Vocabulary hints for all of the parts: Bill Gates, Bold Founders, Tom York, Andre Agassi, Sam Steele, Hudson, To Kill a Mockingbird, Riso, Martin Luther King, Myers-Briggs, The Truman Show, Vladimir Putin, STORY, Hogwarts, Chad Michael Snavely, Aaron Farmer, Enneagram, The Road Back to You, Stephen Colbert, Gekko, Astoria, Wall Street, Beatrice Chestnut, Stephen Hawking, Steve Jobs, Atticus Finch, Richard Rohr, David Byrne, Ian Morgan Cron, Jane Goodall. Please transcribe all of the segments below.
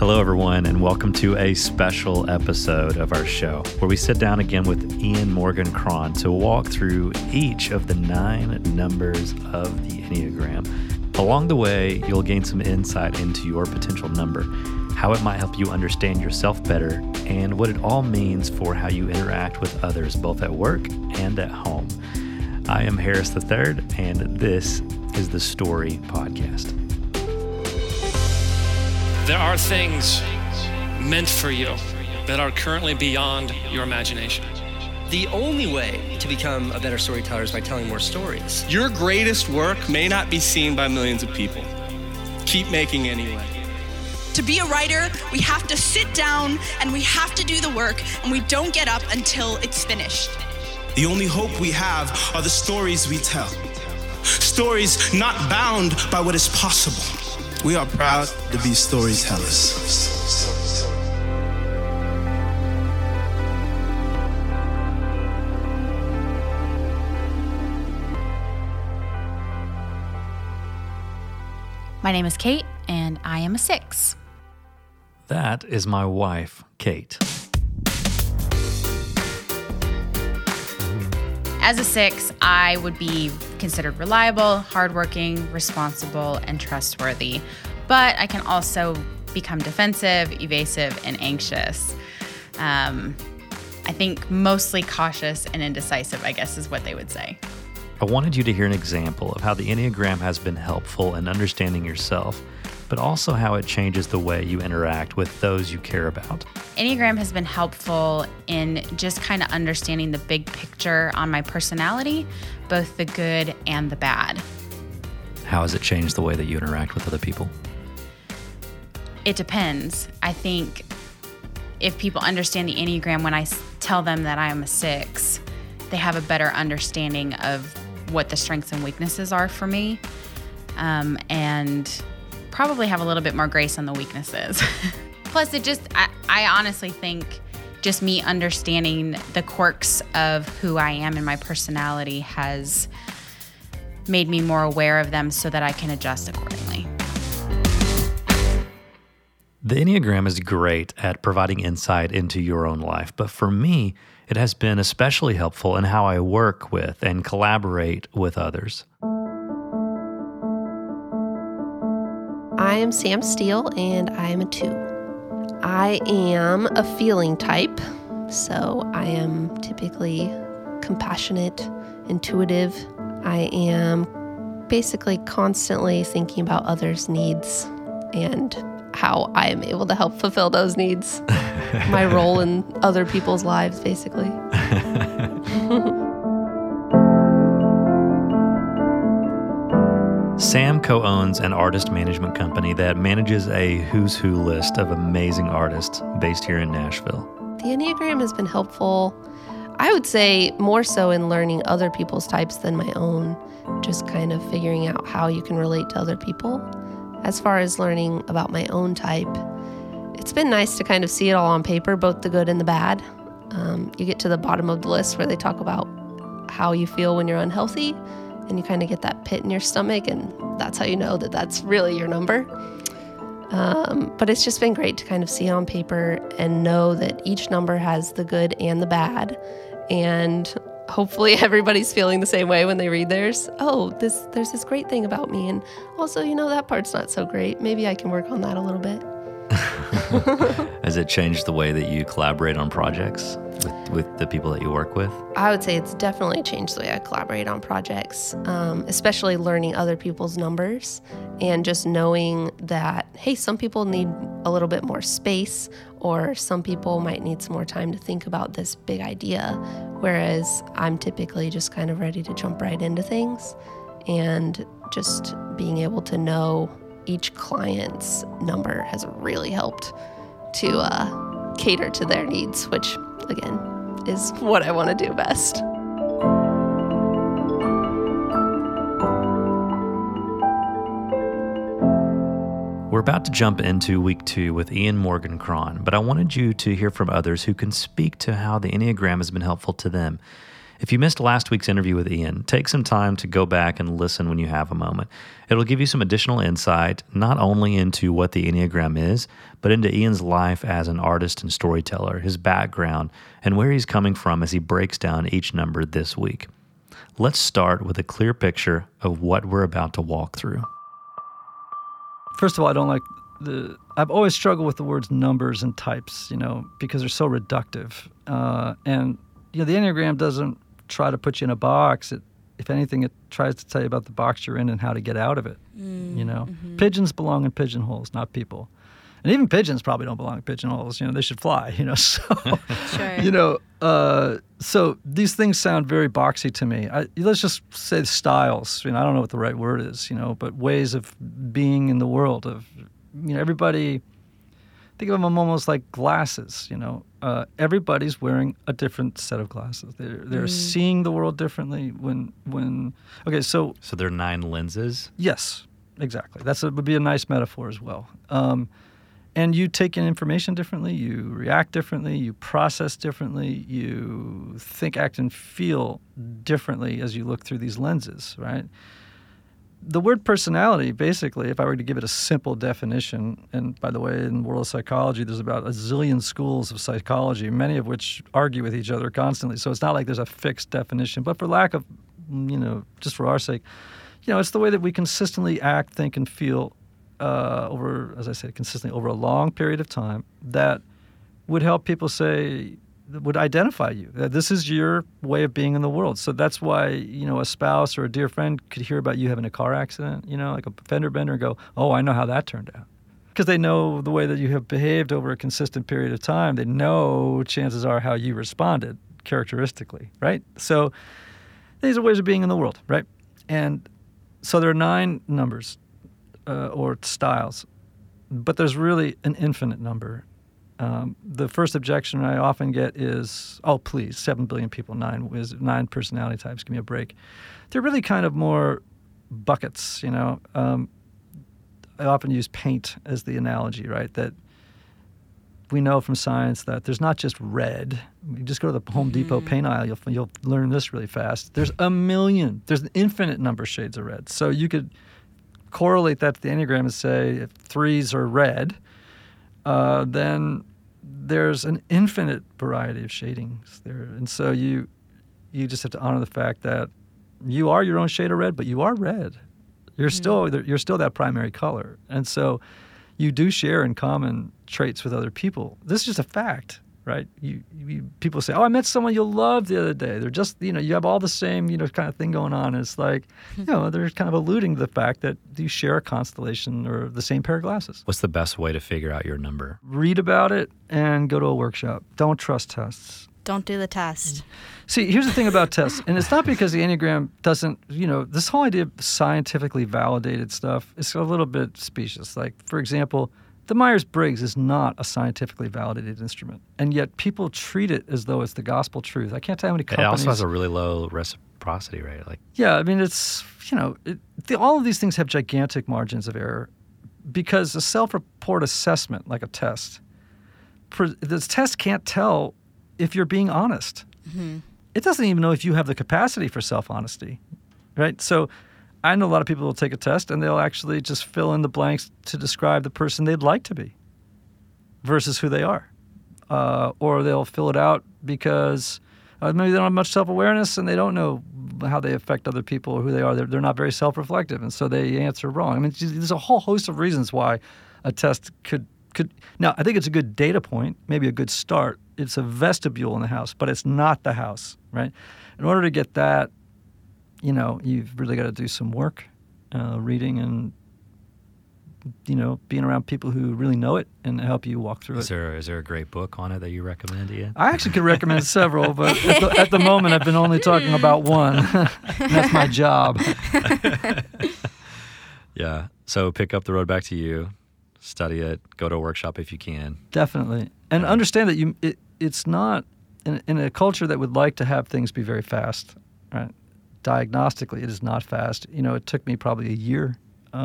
Hello, everyone, and welcome to a special episode of our show where we sit down again with Ian Morgan Cron to walk through each of the 9 numbers of the Enneagram. Along the way, you'll gain some insight into your potential number, how it might help you understand yourself better, and what it all means for how you interact with others, both at work and at home. I am Harris III, and this is the Story Podcast. There are things meant for you that are currently beyond your imagination. The only way to become a better storyteller is by telling more stories. Your greatest work may not be seen by millions of people. Keep making anyway. To be a writer, we have to sit down and we have to do the work, and we don't get up until it's finished. The only hope we have are the stories we tell. Stories not bound by what is possible. We are proud to be storytellers. My name is Kate, and I am a 6. That is my wife, Kate. As a 6, I would be considered reliable, hardworking, responsible, and trustworthy. But I can also become defensive, evasive, and anxious. I think mostly cautious and indecisive, I guess, is what they would say. I wanted you to hear an example of how the Enneagram has been helpful in understanding yourself, but also how it changes the way you interact with those you care about. Enneagram has been helpful in just kind of understanding the big picture on my personality, both the good and the bad. How has it changed the way that you interact with other people? It depends. I think if people understand the Enneagram, when I tell them that I am a 6, they have a better understanding of what the strengths and weaknesses are for me, and probably have a little bit more grace on the weaknesses. Plus, I honestly think just me understanding the quirks of who I am and my personality has made me more aware of them so that I can adjust accordingly. The Enneagram is great at providing insight into your own life, but for me, it has been especially helpful in how I work with and collaborate with others. I am Sam Steele, and I am a 2. I am a feeling type, so I am typically compassionate, intuitive. I am basically constantly thinking about others' needs and how I am able to help fulfill those needs. My role in other people's lives, basically. Sam co-owns an artist management company that manages a who's who list of amazing artists based here in Nashville. The Enneagram has been helpful, I would say, more so in learning other people's types than my own, just kind of figuring out how you can relate to other people. As far as learning about my own type, it's been nice to kind of see it all on paper, both the good and the bad. You get to the bottom of the list where they talk about how you feel when you're unhealthy, and you kind of get that pit in your stomach, and that's how you know that that's really your number. But it's just been great to kind of see it on paper and know that each number has the good and the bad, and hopefully everybody's feeling the same way when they read theirs. Oh, there's this great thing about me, and also, you know, that part's not so great. Maybe I can work on that a little bit. Has it changed the way that you collaborate on projects with the people that you work with? I would say it's definitely changed the way I collaborate on projects, especially learning other people's numbers and just knowing that, hey, some people need a little bit more space, or some people might need some more time to think about this big idea, whereas I'm typically just kind of ready to jump right into things, and just being able to know each client's number has really helped to cater to their needs, which, again, is what I want to do best. We're about to jump into week 2 with Ian Morgan Cron, but I wanted you to hear from others who can speak to how the Enneagram has been helpful to them. If you missed last week's interview with Ian, take some time to go back and listen when you have a moment. It'll give you some additional insight, not only into what the Enneagram is, but into Ian's life as an artist and storyteller, his background, and where he's coming from as he breaks down each number this week. Let's start with a clear picture of what we're about to walk through. First of all, I don't like I've always struggled with the words numbers and types, because they're so reductive. And the Enneagram doesn't try to put you in a box. If anything, it tries to tell you about the box you're in and how to get out of it, Mm-hmm. Pigeons belong in pigeonholes, not people. And even pigeons probably don't belong in pigeonholes. They should fly, So, sure. So these things sound very boxy to me. Let's just say styles. I don't know what the right word is, but ways of being in the world of... everybody, think of them almost like glasses, everybody's wearing a different set of glasses. They're seeing the world differently when okay, so they're 9 lenses? Yes, exactly. That would be a nice metaphor as well. And you take in information differently, you react differently, you process differently, you think, act, and feel differently as you look through these lenses, right? The word personality, basically, if I were to give it a simple definition, and by the way, in the world of psychology, there's about a zillion schools of psychology, many of which argue with each other constantly. So it's not like there's a fixed definition. But for lack of, just for our sake, it's the way that we consistently act, think, and feel over, as I said, consistently over a long period of time that would help people say, would identify you. This is your way of being in the world. So that's why, a spouse or a dear friend could hear about you having a car accident, like a fender bender, and go, oh, I know how that turned out. Because they know the way that you have behaved over a consistent period of time. They know, chances are, how you responded characteristically, right? So these are ways of being in the world, right? And so there are 9 numbers or styles, but there's really an infinite number. The first objection I often get is, oh, please, 7 billion people, 9 personality types, give me a break. They're really kind of more buckets, I often use paint as the analogy, right, that we know from science that there's not just red. You just go to the Home Depot paint aisle, you'll learn this really fast. There's a million, there's an infinite number of shades of red. So you could correlate that to the Enneagram and say if 3s are red, then there's an infinite variety of shadings there. And so you just have to honor the fact that you are your own shade of red, but you are red. You're still that primary color. And so you do share in common traits with other people. This is just a fact, right? People say, oh, I met someone you loved the other day. They're just, you have all the same, kind of thing going on. And it's like, they're kind of alluding to the fact that you share a constellation or the same pair of glasses. What's the best way to figure out your number? Read about it and go to a workshop. Don't trust tests. Don't do the test. See, here's the thing about tests. And it's not because the Enneagram doesn't, this whole idea of scientifically validated stuff is a little bit specious. Like, for example, the Myers-Briggs is not a scientifically validated instrument, and yet people treat it as though it's the gospel truth. I can't tell how many companies... It also has a really low reciprocity rate. Yeah, I mean, it's, all of these things have gigantic margins of error because a self-report assessment, like a test, this test can't tell if you're being honest. Mm-hmm. It doesn't even know if you have the capacity for self-honesty, right? So... I know a lot of people will take a test and they'll actually just fill in the blanks to describe the person they'd like to be versus who they are. Or they'll fill it out because maybe they don't have much self-awareness and they don't know how they affect other people or who they are. They're not very self-reflective, and so they answer wrong. I mean, there's a whole host of reasons why a test could... Now, I think it's a good data point, maybe a good start. It's a vestibule in the house, but it's not the house, right? In order to get that, you've really got to do some work, reading and, being around people who really know it and help you walk through it. Is there a great book on it that you recommend, Ian? I actually could recommend several, but at the moment I've been only talking about one. And that's my job. Yeah. So pick up The Road Back to You, study it, go to a workshop if you can. Definitely. And understand that it's not in a culture that would like to have things be very fast, right? Diagnostically, it is not fast. It took me probably a year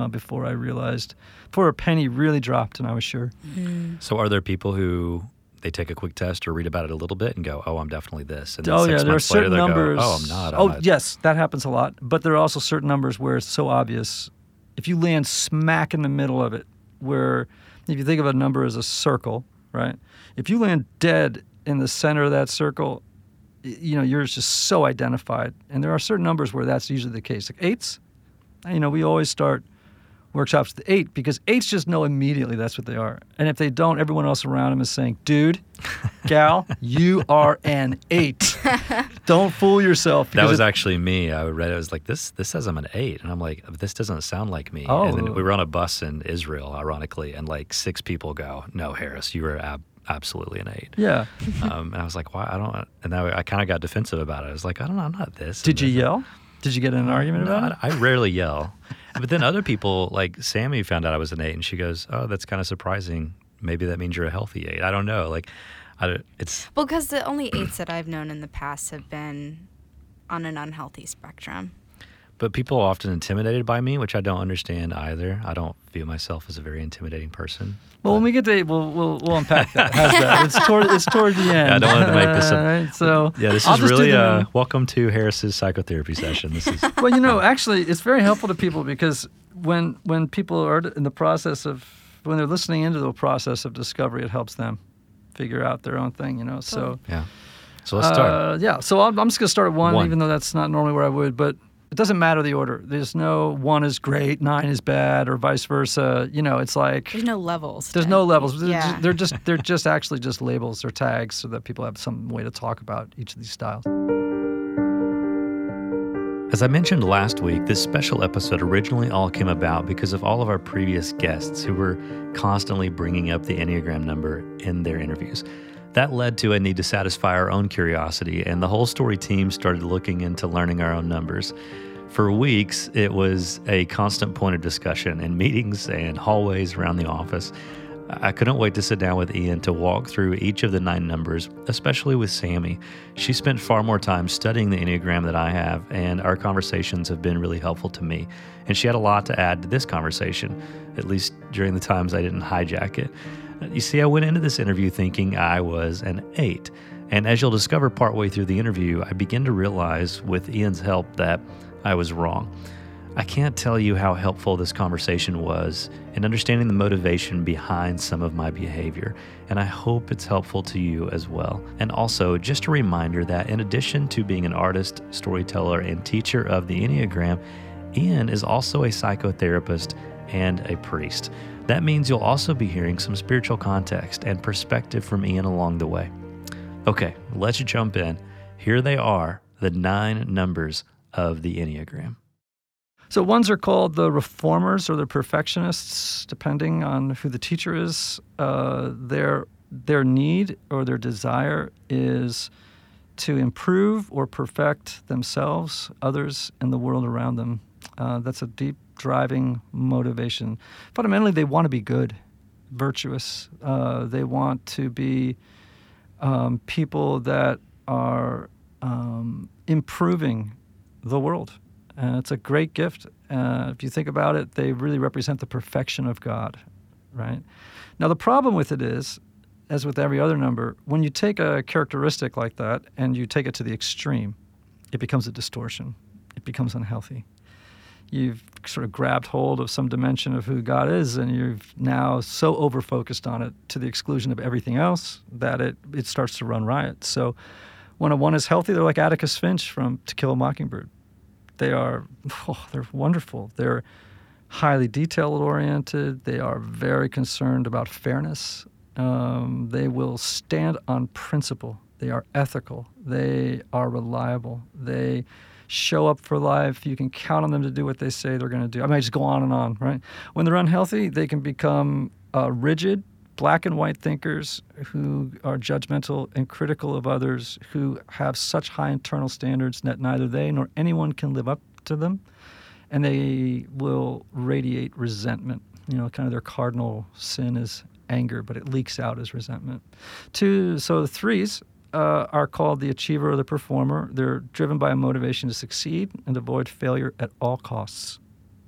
before I realized, before a penny really dropped and I was sure. Mm. So are there people who they take a quick test or read about it a little bit and go, oh, I'm definitely this. And then oh, 6 months there are certain later, numbers. Go, oh, I'm not. Yes, that happens a lot. But there are also certain numbers where it's so obvious. If you land smack in the middle of it, where if you think of a number as a circle, right? If you land dead in the center of that circle, you know, you're just so identified. And there are certain numbers where that's usually the case. Like eights, you know, we always start workshops with eight because eights just know immediately that's what they are. And if they don't, everyone else around them is saying, dude, gal, you are an eight. Don't fool yourself. That was actually me. I read it. I was like, this says I'm an eight. And I'm like, this doesn't sound like me. Oh. And then we were on a bus in Israel, ironically, and like 6 people go, no, Harris, you were absolutely an eight. Yeah. And I was like, why? I don't. And then I kind of got defensive about it. I was like, I don't know. I'm not this. Did you yell? Did you get in an argument about it? I rarely yell. But then other people, like Sammy, found out I was an eight, and she goes, "Oh, that's kind of surprising. Maybe that means you're a healthy eight. I don't know." Like, it's well, because the only eights that I've known in the past have been on an unhealthy spectrum. But people are often intimidated by me, which I don't understand either. I don't view myself as a very intimidating person. Well, when we get to eight, we'll unpack that. How's that? It's toward the end. Yeah, I don't want to make this up. Right, so yeah, this is really welcome to Harris's psychotherapy session. This is well, you know, actually, it's very helpful to people because when people are in the process of when they're listening into the process of discovery, it helps them figure out their own thing. You know, so yeah. So let's start. Yeah. So I'm just gonna start at one, even though that's not normally where I would, but. It doesn't matter the order. There's no 1 is great, 9 is bad, or vice versa. You know, it's like there's no levels. There's no levels. Yeah. They're just actually just labels or tags so that people have some way to talk about each of these styles. As I mentioned last week, this special episode originally all came about because of all of our previous guests who were constantly bringing up the Enneagram number in their interviews. That led to a need to satisfy our own curiosity, and the whole story team started looking into learning our own numbers. For weeks, it was a constant point of discussion in meetings and hallways around the office. I couldn't wait to sit down with Ian to walk through each of the 9 numbers, especially with Sammy. She spent far more time studying the Enneagram than I have, and our conversations have been really helpful to me. And she had a lot to add to this conversation, at least during the times I didn't hijack it. You see, I went into this interview thinking I was an 8, and as you'll discover partway through the interview, I begin to realize, with Ian's help, that I was wrong. I can't tell you how helpful this conversation was in understanding the motivation behind some of my behavior, and I hope it's helpful to you as well. And also, just a reminder that in addition to being an artist, storyteller, and teacher of the Enneagram, Ian is also a psychotherapist and a priest. That means you'll also be hearing some spiritual context and perspective from Ian along the way. Okay, let's jump in. Here they are, the 9 numbers of the Enneagram. So ones are called the reformers or the perfectionists, depending on who the teacher is. Their need or their desire is to improve or perfect themselves, others, and the world around them. That's a deep driving motivation. Fundamentally, they want to be good, virtuous. They want to be people that are improving the world. It's a great gift. If you think about it, they really represent the perfection of God, right? Now, the problem with it is, as with every other number, when you take a characteristic like that and you take it to the extreme, it becomes a distortion. It becomes unhealthy. You've sort of grabbed hold of some dimension of who God is, and you've now so over-focused on it to the exclusion of everything else that it starts to run riot. So when a 1 is healthy, they're like Atticus Finch from To Kill a Mockingbird. They are they're wonderful. They're highly detail-oriented. They are very concerned about fairness. They will stand on principle. They are ethical. They are reliable. They show up for life. You can count on them to do what they say they're going to do. I mean, I just go on and on, right? When they're unhealthy, they can become rigid, black and white thinkers who are judgmental and critical of others, who have such high internal standards that neither they nor anyone can live up to them. And they will radiate resentment. You know, kind of their cardinal sin is anger, but it leaks out as resentment. 2, so the 3s, are called the achiever or the performer. They're driven by a motivation to succeed and avoid failure at all costs.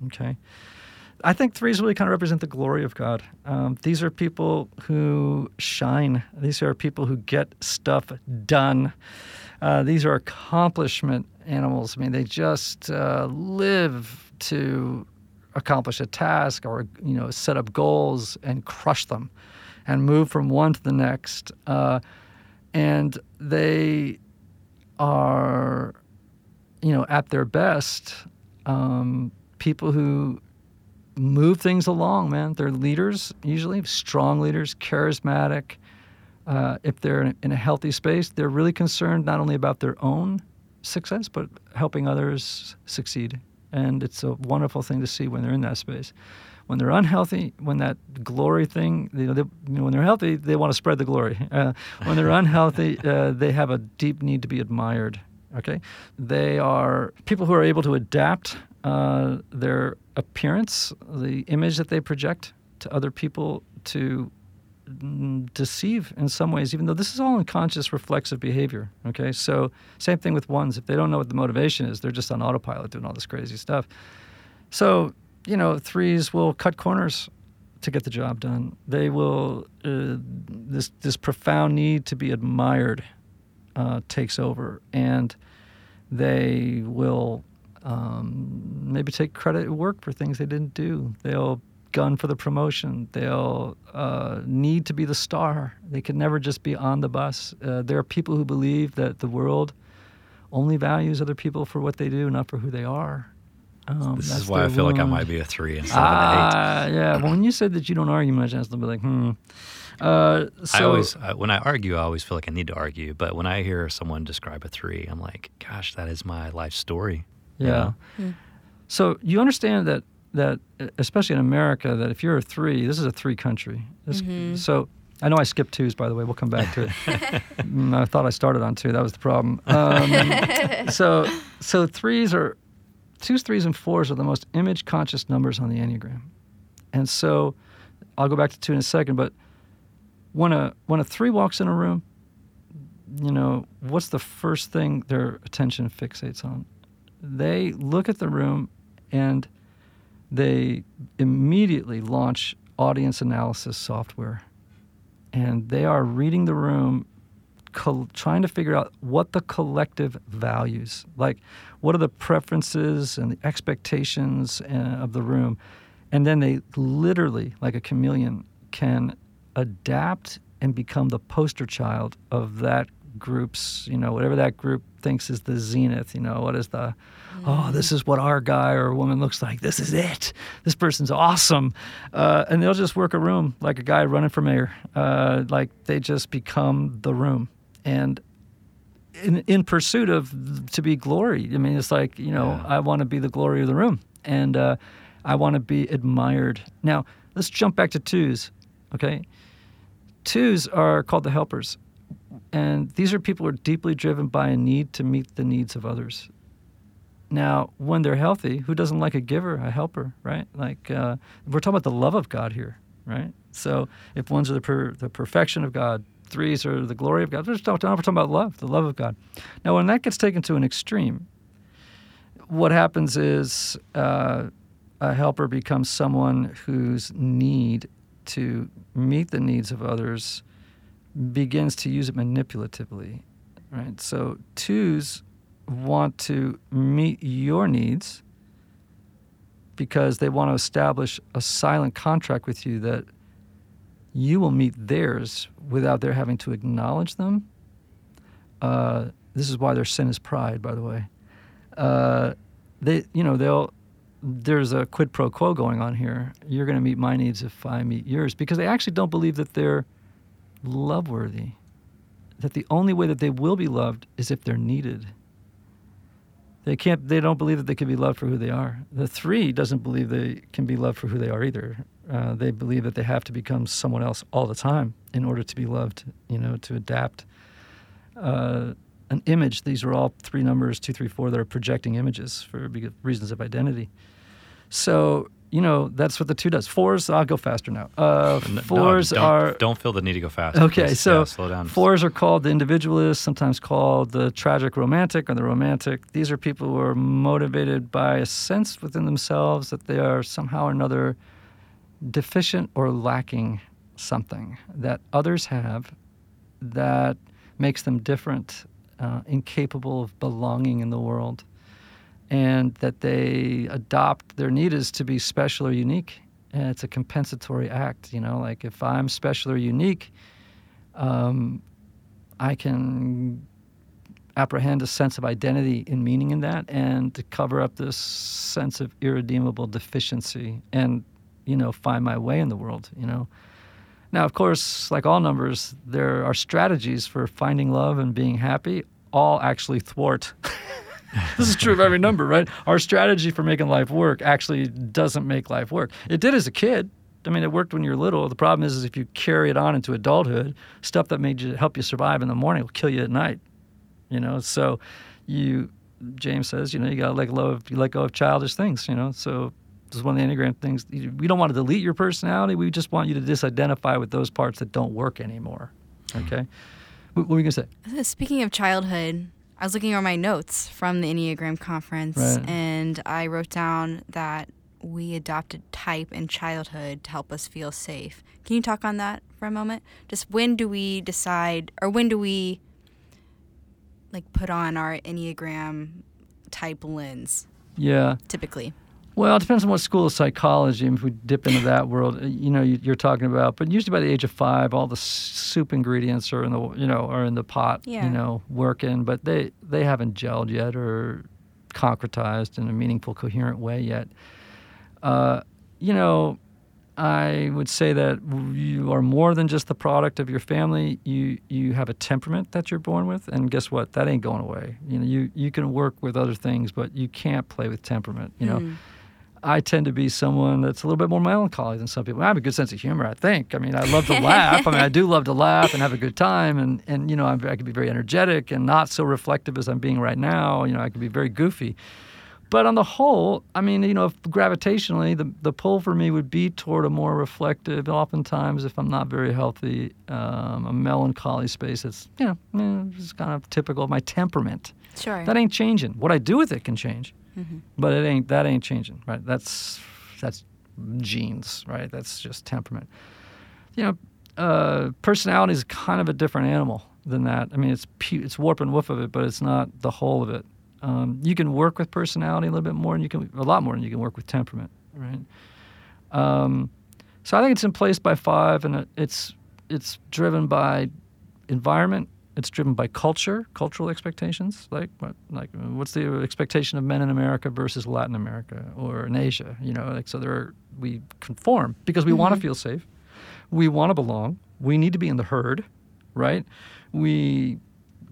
Okay, I think threes really kind of represent the glory of God. These are people who shine. These are people who get stuff done. These are accomplishment animals. I mean, they just live to accomplish a task or, you know, set up goals and crush them and move from one to the next. And they are, you know, at their best, people who move things along, man. They're leaders, usually strong leaders, charismatic. If they're in a healthy space, they're really concerned not only about their own success, but helping others succeed. And it's a wonderful thing to see when they're in that space. When they're unhealthy, when that glory thing, when they're healthy, they want to spread the glory. When they're unhealthy, they have a deep need to be admired. Okay, they are people who are able to adapt their appearance, the image that they project to other people to deceive in some ways, even though this is all unconscious reflexive behavior. Okay, so same thing with ones. If they don't know what the motivation is, they're just on autopilot doing all this crazy stuff. So, you know, threes will cut corners to get the job done. They will, this profound need to be admired takes over, and they will maybe take credit at work for things they didn't do. They'll gun for the promotion. They'll need to be the star. They can never just be on the bus. There are people who believe that the world only values other people for what they do, not for who they are. This is why I feel like I might be a 3 instead of an 8. Yeah, well, when you said that you don't argue much, I was like, so, when I argue, I always feel like I need to argue. But when I hear someone describe a 3, I'm like, gosh, that is my life story. Yeah. You know? Yeah. So you understand that especially in America, that if you're a 3, this is a 3 country. Mm-hmm. So I know I skipped 2s, by the way. We'll come back to it. I thought I started on 2. That was the problem. So 3s are... 2s, 3s, and 4s are the most image-conscious numbers on the Enneagram. And so I'll go back to 2 in a second, but when a 3 walks in a room, you know, what's the first thing their attention fixates on? They look at the room and they immediately launch audience analysis software. And they are reading the room, trying to figure out what the collective values, like what are the preferences and the expectations of the room. And then they literally, like a chameleon, can adapt and become the poster child of that group's, you know, whatever that group thinks is the zenith, you know, what is the, this is what our guy or woman looks like. This is it. This person's awesome. And they'll just work a room like a guy running for mayor. Like they just become the room. And in pursuit of to be glory. I mean, it's like, you know, I want to be the glory of the room, and I want to be admired. Now, let's jump back to 2s, okay? 2s are called the helpers, and these are people who are deeply driven by a need to meet the needs of others. Now, when they're healthy, who doesn't like a giver, a helper, right? Like, we're talking about the love of God here, right? So if ones are the perfection of God, 3s are the glory of God. We're talking about love, the love of God. Now, when that gets taken to an extreme, what happens is a helper becomes someone whose need to meet the needs of others begins to use it manipulatively, right? So 2s want to meet your needs because they want to establish a silent contract with you that you will meet theirs without their having to acknowledge them. This is why their sin is pride, by the way. There's a quid pro quo going on here. You're going to meet my needs if I meet yours, because they actually don't believe that they're love-worthy, that the only way that they will be loved is if they're needed. They don't believe that they can be loved for who they are. The 3 doesn't believe they can be loved for who they are either. They believe that they have to become someone else all the time in order to be loved, you know, to adapt an image. These are all 3 numbers, 2, 3, 4, that are projecting images for reasons of identity. So you know, that's what the two does. Fours, I'll go faster now. Fours are... Don't feel the need to go faster. Okay, so slow down. Fours are called the individualists, sometimes called the tragic romantic or the romantic. These are people who are motivated by a sense within themselves that they are somehow or another deficient or lacking something that others have that makes them different, incapable of belonging in the world, and that they adopt their need is to be special or unique. And it's a compensatory act, you know, like if I'm special or unique, I can apprehend a sense of identity and meaning in that and to cover up this sense of irredeemable deficiency and, you know, find my way in the world, you know. Now, of course, like all numbers, there are strategies for finding love and being happy, all actually thwart. This is true of every number, right? Our strategy for making life work actually doesn't make life work. It did as a kid. I mean, it worked when you're little. The problem is if you carry it on into adulthood, stuff that made you help you survive in the morning will kill you at night, you know? So James says, you know, you got to let go of childish things, you know? So this is one of the Enneagram things. We don't want to delete your personality. We just want you to disidentify with those parts that don't work anymore, okay? What were you going to say? Speaking of childhood... I was looking over my notes from the Enneagram conference, right, and I wrote down that we adopted type in childhood to help us feel safe. Can you talk on that for a moment? Just when do we decide, or when do we like put on our Enneagram type lens? Yeah. Typically. Well, it depends on what school of psychology. If we dip into that world, you know, you're talking about. But usually by the age of 5, all the soup ingredients are in the pot, yeah, you know, working. But they haven't gelled yet or concretized in a meaningful, coherent way yet. You know, I would say that you are more than just the product of your family. You have a temperament that you're born with, and guess what? That ain't going away. You know, you can work with other things, but you can't play with temperament. You know. I tend to be someone that's a little bit more melancholy than some people. I have a good sense of humor, I think. I mean, I love to laugh. I mean, I do love to laugh and have a good time. And you know, I could be very energetic and not so reflective as I'm being right now. You know, I could be very goofy. But on the whole, I mean, you know, if gravitationally, the pull for me would be toward a more reflective, oftentimes, if I'm not very healthy, a melancholy space that's, you know, just kind of typical of my temperament. Sure. That ain't changing. What I do with it can change. Mm-hmm. But that ain't changing, right? That's genes, right? That's just temperament. You know, personality is kind of a different animal than that. I mean, it's warp and woof of it, but it's not the whole of it. You can work with personality a lot more than you can work with temperament, right? So I think it's in place by 5, and it's driven by environment. It's driven by cultural expectations, like what's the expectation of men in America versus Latin America or in Asia, you know, like so we conform because we want to feel safe. We want to belong. We need to be in the herd, right? We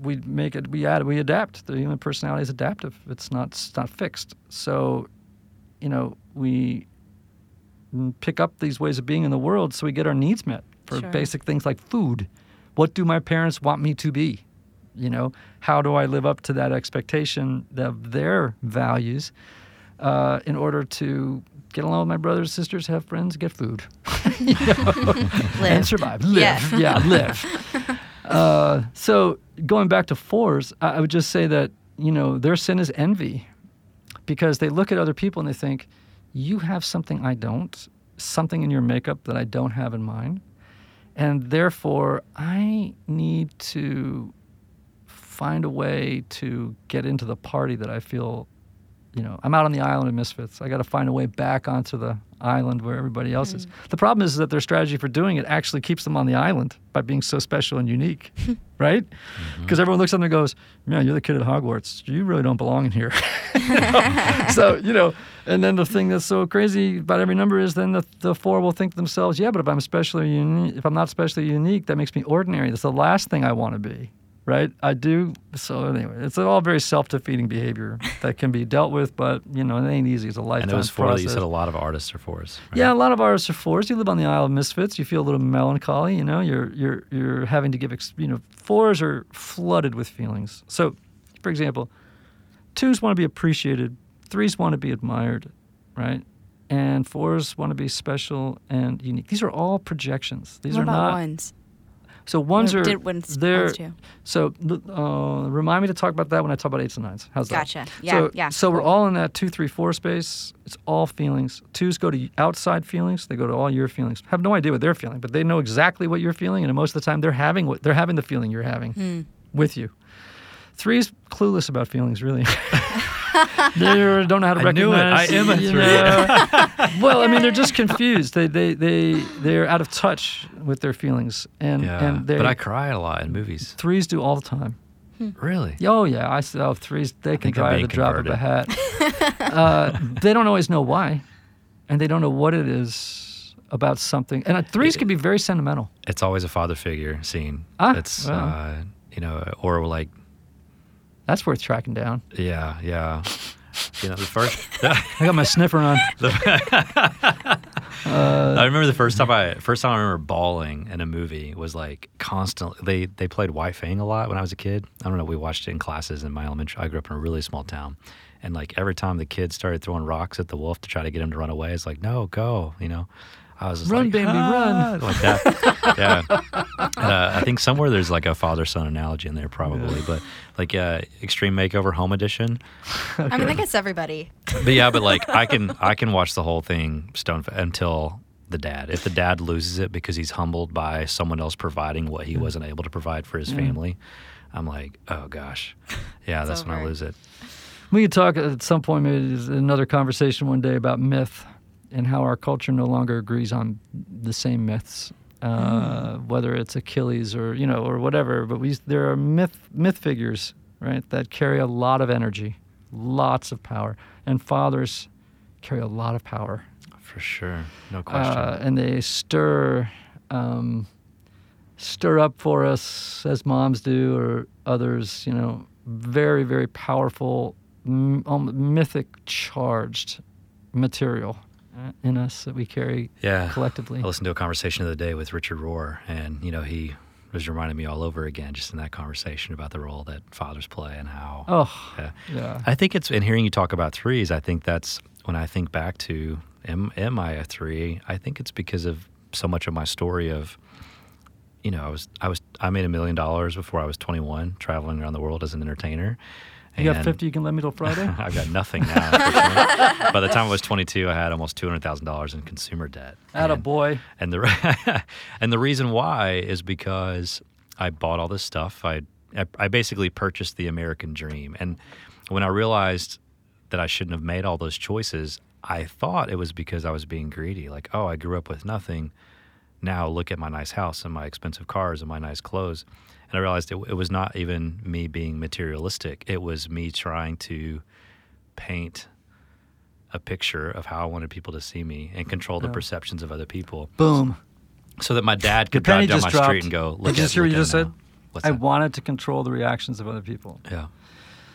adapt. The human personality is adaptive. It's not fixed. So, you know, we pick up these ways of being in the world so we get our needs met for basic things like food. What do my parents want me to be? You know, how do I live up to that expectation of their values in order to get along with my brothers, sisters, have friends, get food, You know? and survive, live, live. So going back to 4s, I would just say that, you know, their sin is envy because they look at other people and they think, you have something I don't, something in your makeup that I don't have in mine. And therefore, I need to find a way to get into the party that I feel, you know, I'm out on the island of misfits. I got to find a way back onto the island where everybody else is. The problem is that their strategy for doing it actually keeps them on the island by being so special and unique, right? Because everyone looks at them and goes, yeah, you're the kid at Hogwarts. You really don't belong in here. You know? So, you know, and then the thing that's so crazy about every number is then the 4 will think to themselves, yeah, but if I'm if I'm not specially unique, that makes me ordinary. That's the last thing I want to be. Right? I do. So anyway, it's all very self-defeating behavior that can be dealt with, but, you know, it ain't easy. It's a lifetime process. And those 4 that you said a lot of artists are 4s. Right? Yeah, a lot of artists are 4s. You live on the Isle of Misfits. You feel a little melancholy, you know. You're having to give, you know, 4s are flooded with feelings. So, for example, 2s want to be appreciated. 3s want to be admired, right? and fours want to be special and unique. These are all projections. These what are about not ones. So ones are there. So remind me to talk about that when I talk about eights and nines. How's gotcha. That? Gotcha. Yeah. So, yeah. So we're all in that 2, 3, 4 space. It's all feelings. Twos go to outside feelings. They go to all your feelings. Have no idea what they're feeling, but they know exactly what you're feeling, and most of the time they're having the feeling you're having with you. Threes clueless about feelings, really. They don't know how to recognize. I knew it. I am a three. Well, I mean, they're just confused. They're out of touch with their feelings. And but I cry a lot in movies. Threes do all the time. Really? Oh, yeah. I said, threes, they can cry at the drop of a hat. They don't always know why, and they don't know what it is about something. And threes can be very sentimental. It's always a father figure scene. It's, or like... That's worth tracking down. Yeah, yeah. You know, the first... I got my sniffer on. I remember the first time I remember bawling in a movie was like constantly... They played Wi-Fi-ing a lot when I was a kid. I don't know, we watched it in classes in my elementary... I grew up in a really small town. And like every time the kids started throwing rocks at the wolf to try to get him to run away, it's like, no, go, you know? I was just run, like, baby, run. Like that. Yeah. I think somewhere there's like a father-son analogy in there probably, but like Extreme Makeover Home Edition. Okay. I mean, I guess everybody. But like I can watch the whole thing until the dad. If the dad loses it because he's humbled by someone else providing what he wasn't able to provide for his family, I'm like, oh gosh. Yeah, that's over. When I lose it. We could talk at some point, maybe another conversation one day about myth. And how our culture no longer agrees on the same myths, whether it's Achilles or or whatever. But there are myth figures, right, that carry a lot of energy, lots of power, and fathers carry a lot of power. For sure, no question. And they stir up for us as moms do or others, very very powerful, mythic charged material in us that we carry collectively. I listened to a conversation the other day with Richard Rohr, and he was reminding me all over again just in that conversation about the role that fathers play and how. I think it's in hearing you talk about threes. I think that's when I think back to am I a three? I think it's because of so much of my story of I made $1 million before I was 21, traveling around the world as an entertainer. You got 50 you can let me till Friday? I've got nothing now. By the time I was 22, I had almost $200,000 in consumer debt. Attaboy. And the reason why is because I bought all this stuff. I basically purchased the American dream. And when I realized that I shouldn't have made all those choices, I thought it was because I was being greedy. Like, oh, I grew up with nothing. Now look at my nice house and my expensive cars and my nice clothes. And I realized it was not even me being materialistic. It was me trying to paint a picture of how I wanted people to see me and control the perceptions of other people. Boom. So that my dad could drive down my street and go, look at it. Did you hear what you just said? I wanted to control the reactions of other people. Yeah.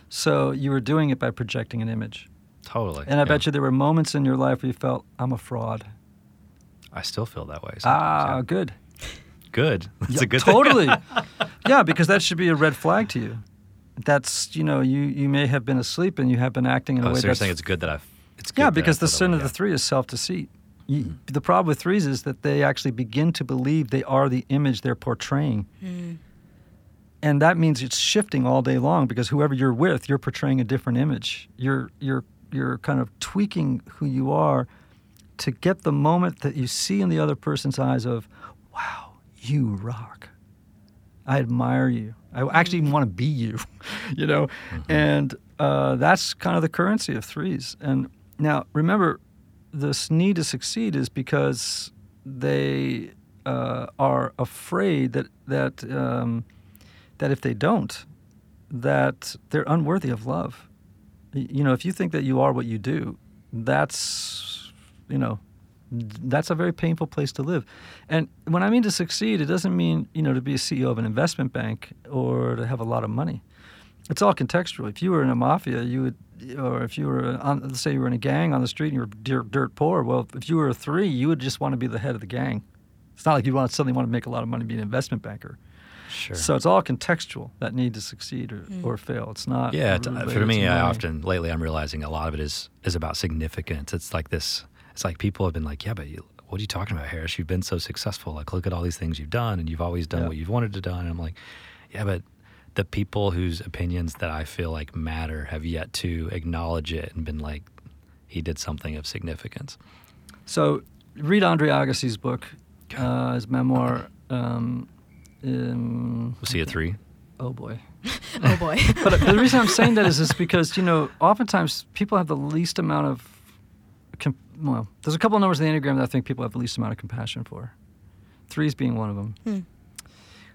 So you were doing it by projecting an image. Totally. And I bet you there were moments in your life where you felt, I'm a fraud. I still feel that way sometimes. Ah, good. Good. That's a good thing. Totally. Yeah, because that should be a red flag to you. That's, you may have been asleep and you have been acting in a way so that's... So you're saying it's good that I've... It's good because the sin of the three is self-deceit. The problem with threes is that they actually begin to believe they are the image they're portraying. Mm. And that means it's shifting all day long because whoever you're with, you're portraying a different image. You're kind of tweaking who you are to get the moment that you see in the other person's eyes of, wow, you rock. I admire you. I actually even want to be you, And that's kind of the currency of threes. And now, remember, this need to succeed is because they are afraid that if they don't, that they're unworthy of love. If you think that you are what you do, that's a very painful place to live. And when I mean to succeed, it doesn't mean, to be a CEO of an investment bank or to have a lot of money. It's all contextual. If you were in a mafia, let's say you were in a gang on the street and you were dirt poor, well, if you were a three, you would just want to be the head of the gang. It's not like you suddenly want to make a lot of money and be an investment banker. Sure. So it's all contextual, that need to succeed or fail. It's not... Yeah, for me, lately I'm realizing a lot of it is about significance. It's like this... It's like people have been like, yeah, but you, what are you talking about, Harris? You've been so successful. Like, look at all these things you've done, and you've always done what you've wanted to do. And I'm like, yeah, but the people whose opinions that I feel like matter have yet to acknowledge it and been like, he did something of significance. So read Andre Agassi's book, his memoir. We'll see you at 3. Oh, boy. Oh, boy. But the reason I'm saying that is because, you know, oftentimes people have the least amount of... well, there's a couple of numbers in the Enneagram that I think people have the least amount of compassion for. 3s being one of them.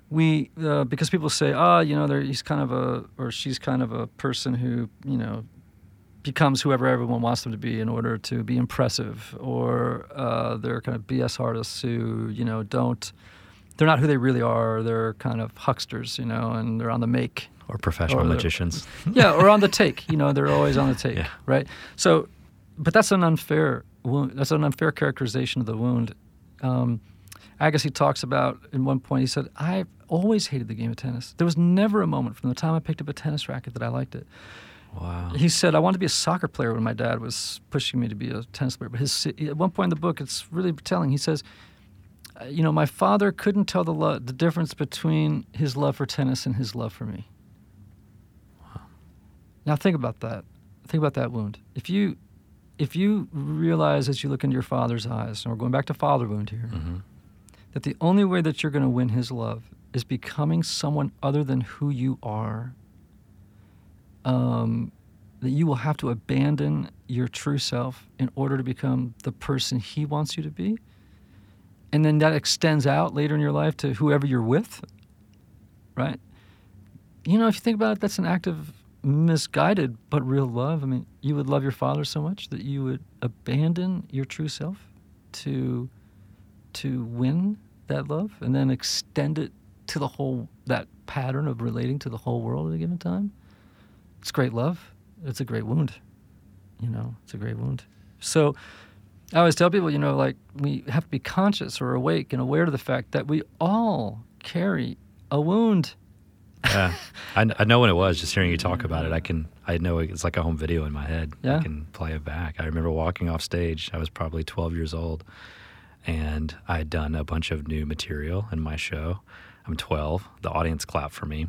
We, because people say, you know, he's kind of a, or she's kind of a person who, you know, becomes whoever everyone wants them to be in order to be impressive, or they're kind of BS artists who, you know, they're not who they really are. They're kind of hucksters, you know, and they're on the make. Or professional magicians. Yeah, or on the take. You know, they're always on the take, right? So, but that's an unfair wound. That's an unfair characterization of the wound. Agassi talks about, in one point, he said, I've always hated the game of tennis. There was never a moment from the time I picked up a tennis racket that I liked it. Wow. He said, I wanted to be a soccer player when my dad was pushing me to be a tennis player. But at one point in the book, it's really telling. He says, you know, my father couldn't tell the difference between his love for tennis and his love for me. Wow. Now think about that. Think about that wound. If you realize as you look into your father's eyes, and we're going back to father wound here, that the only way that you're going to win his love is becoming someone other than who you are, that you will have to abandon your true self in order to become the person he wants you to be. And then that extends out later in your life to whoever you're with, right? You know, if you think about it, that's an act of misguided but real love. I mean, you would love your father so much that you would abandon your true self to win that love and then extend it to the whole, that pattern of relating to the whole world at a given time. It's great love. It's a great wound. You know, it's a great wound. So I always tell people, you know, like, we have to be conscious or awake and aware of the fact that we all carry a wound. Yeah, I know when it was. Just hearing you talk about it, I know it's like a home video in my head. Yeah. I can play it back. I remember walking off stage. I was probably 12 years old, and I had done a bunch of new material in my show. I'm 12. The audience clapped for me.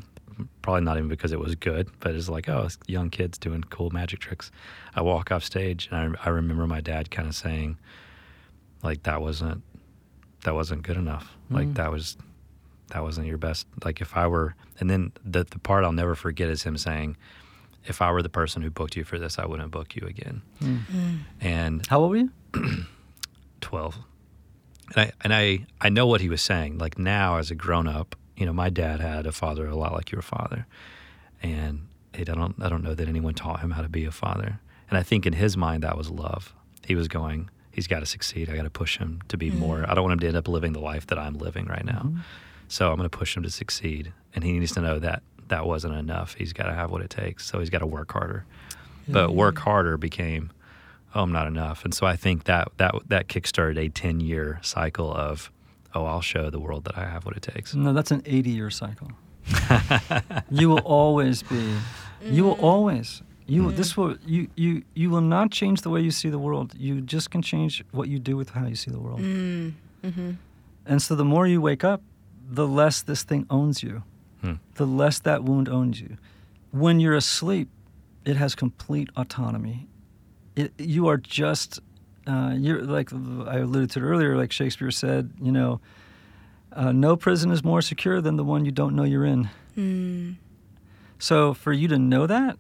Probably not even because it was good, but it's like, oh, it's young kids doing cool magic tricks. I walk off stage, and I remember my dad kind of saying, like, that wasn't good enough. Mm. Like, that wasn't your best. Like, if I were, and then the part I'll never forget is him saying, if I were the person who booked you for this, I wouldn't book you again. Mm. Mm. And how old were you? 12. And I know what he was saying. Like, now as a grown up, you know, my dad had a father a lot like your father, and I don't know that anyone taught him how to be a father. And I think in his mind that was love. He was going, he's got to succeed. I got to push him to be more. I don't want him to end up living the life that I'm living right now. Mm-hmm. So I'm going to push him to succeed, and he needs to know that that wasn't enough. He's got to have what it takes. So he's got to work harder. Yeah. But work harder became, oh, I'm not enough. And so I think that kickstarted a 10-year cycle of, oh, I'll show the world that I have what it takes. No, that's an 80-year cycle. You will not change the way you see the world. You just can change what you do with how you see the world. Mm. Mm-hmm. And so the more you wake up, the less this thing owns you. Hmm. The less that wound owns you. When you're asleep, it has complete autonomy. You are just... you're like I alluded to earlier, like Shakespeare said, you know, no prison is more secure than the one you don't know you're in. Mm. So for you to know that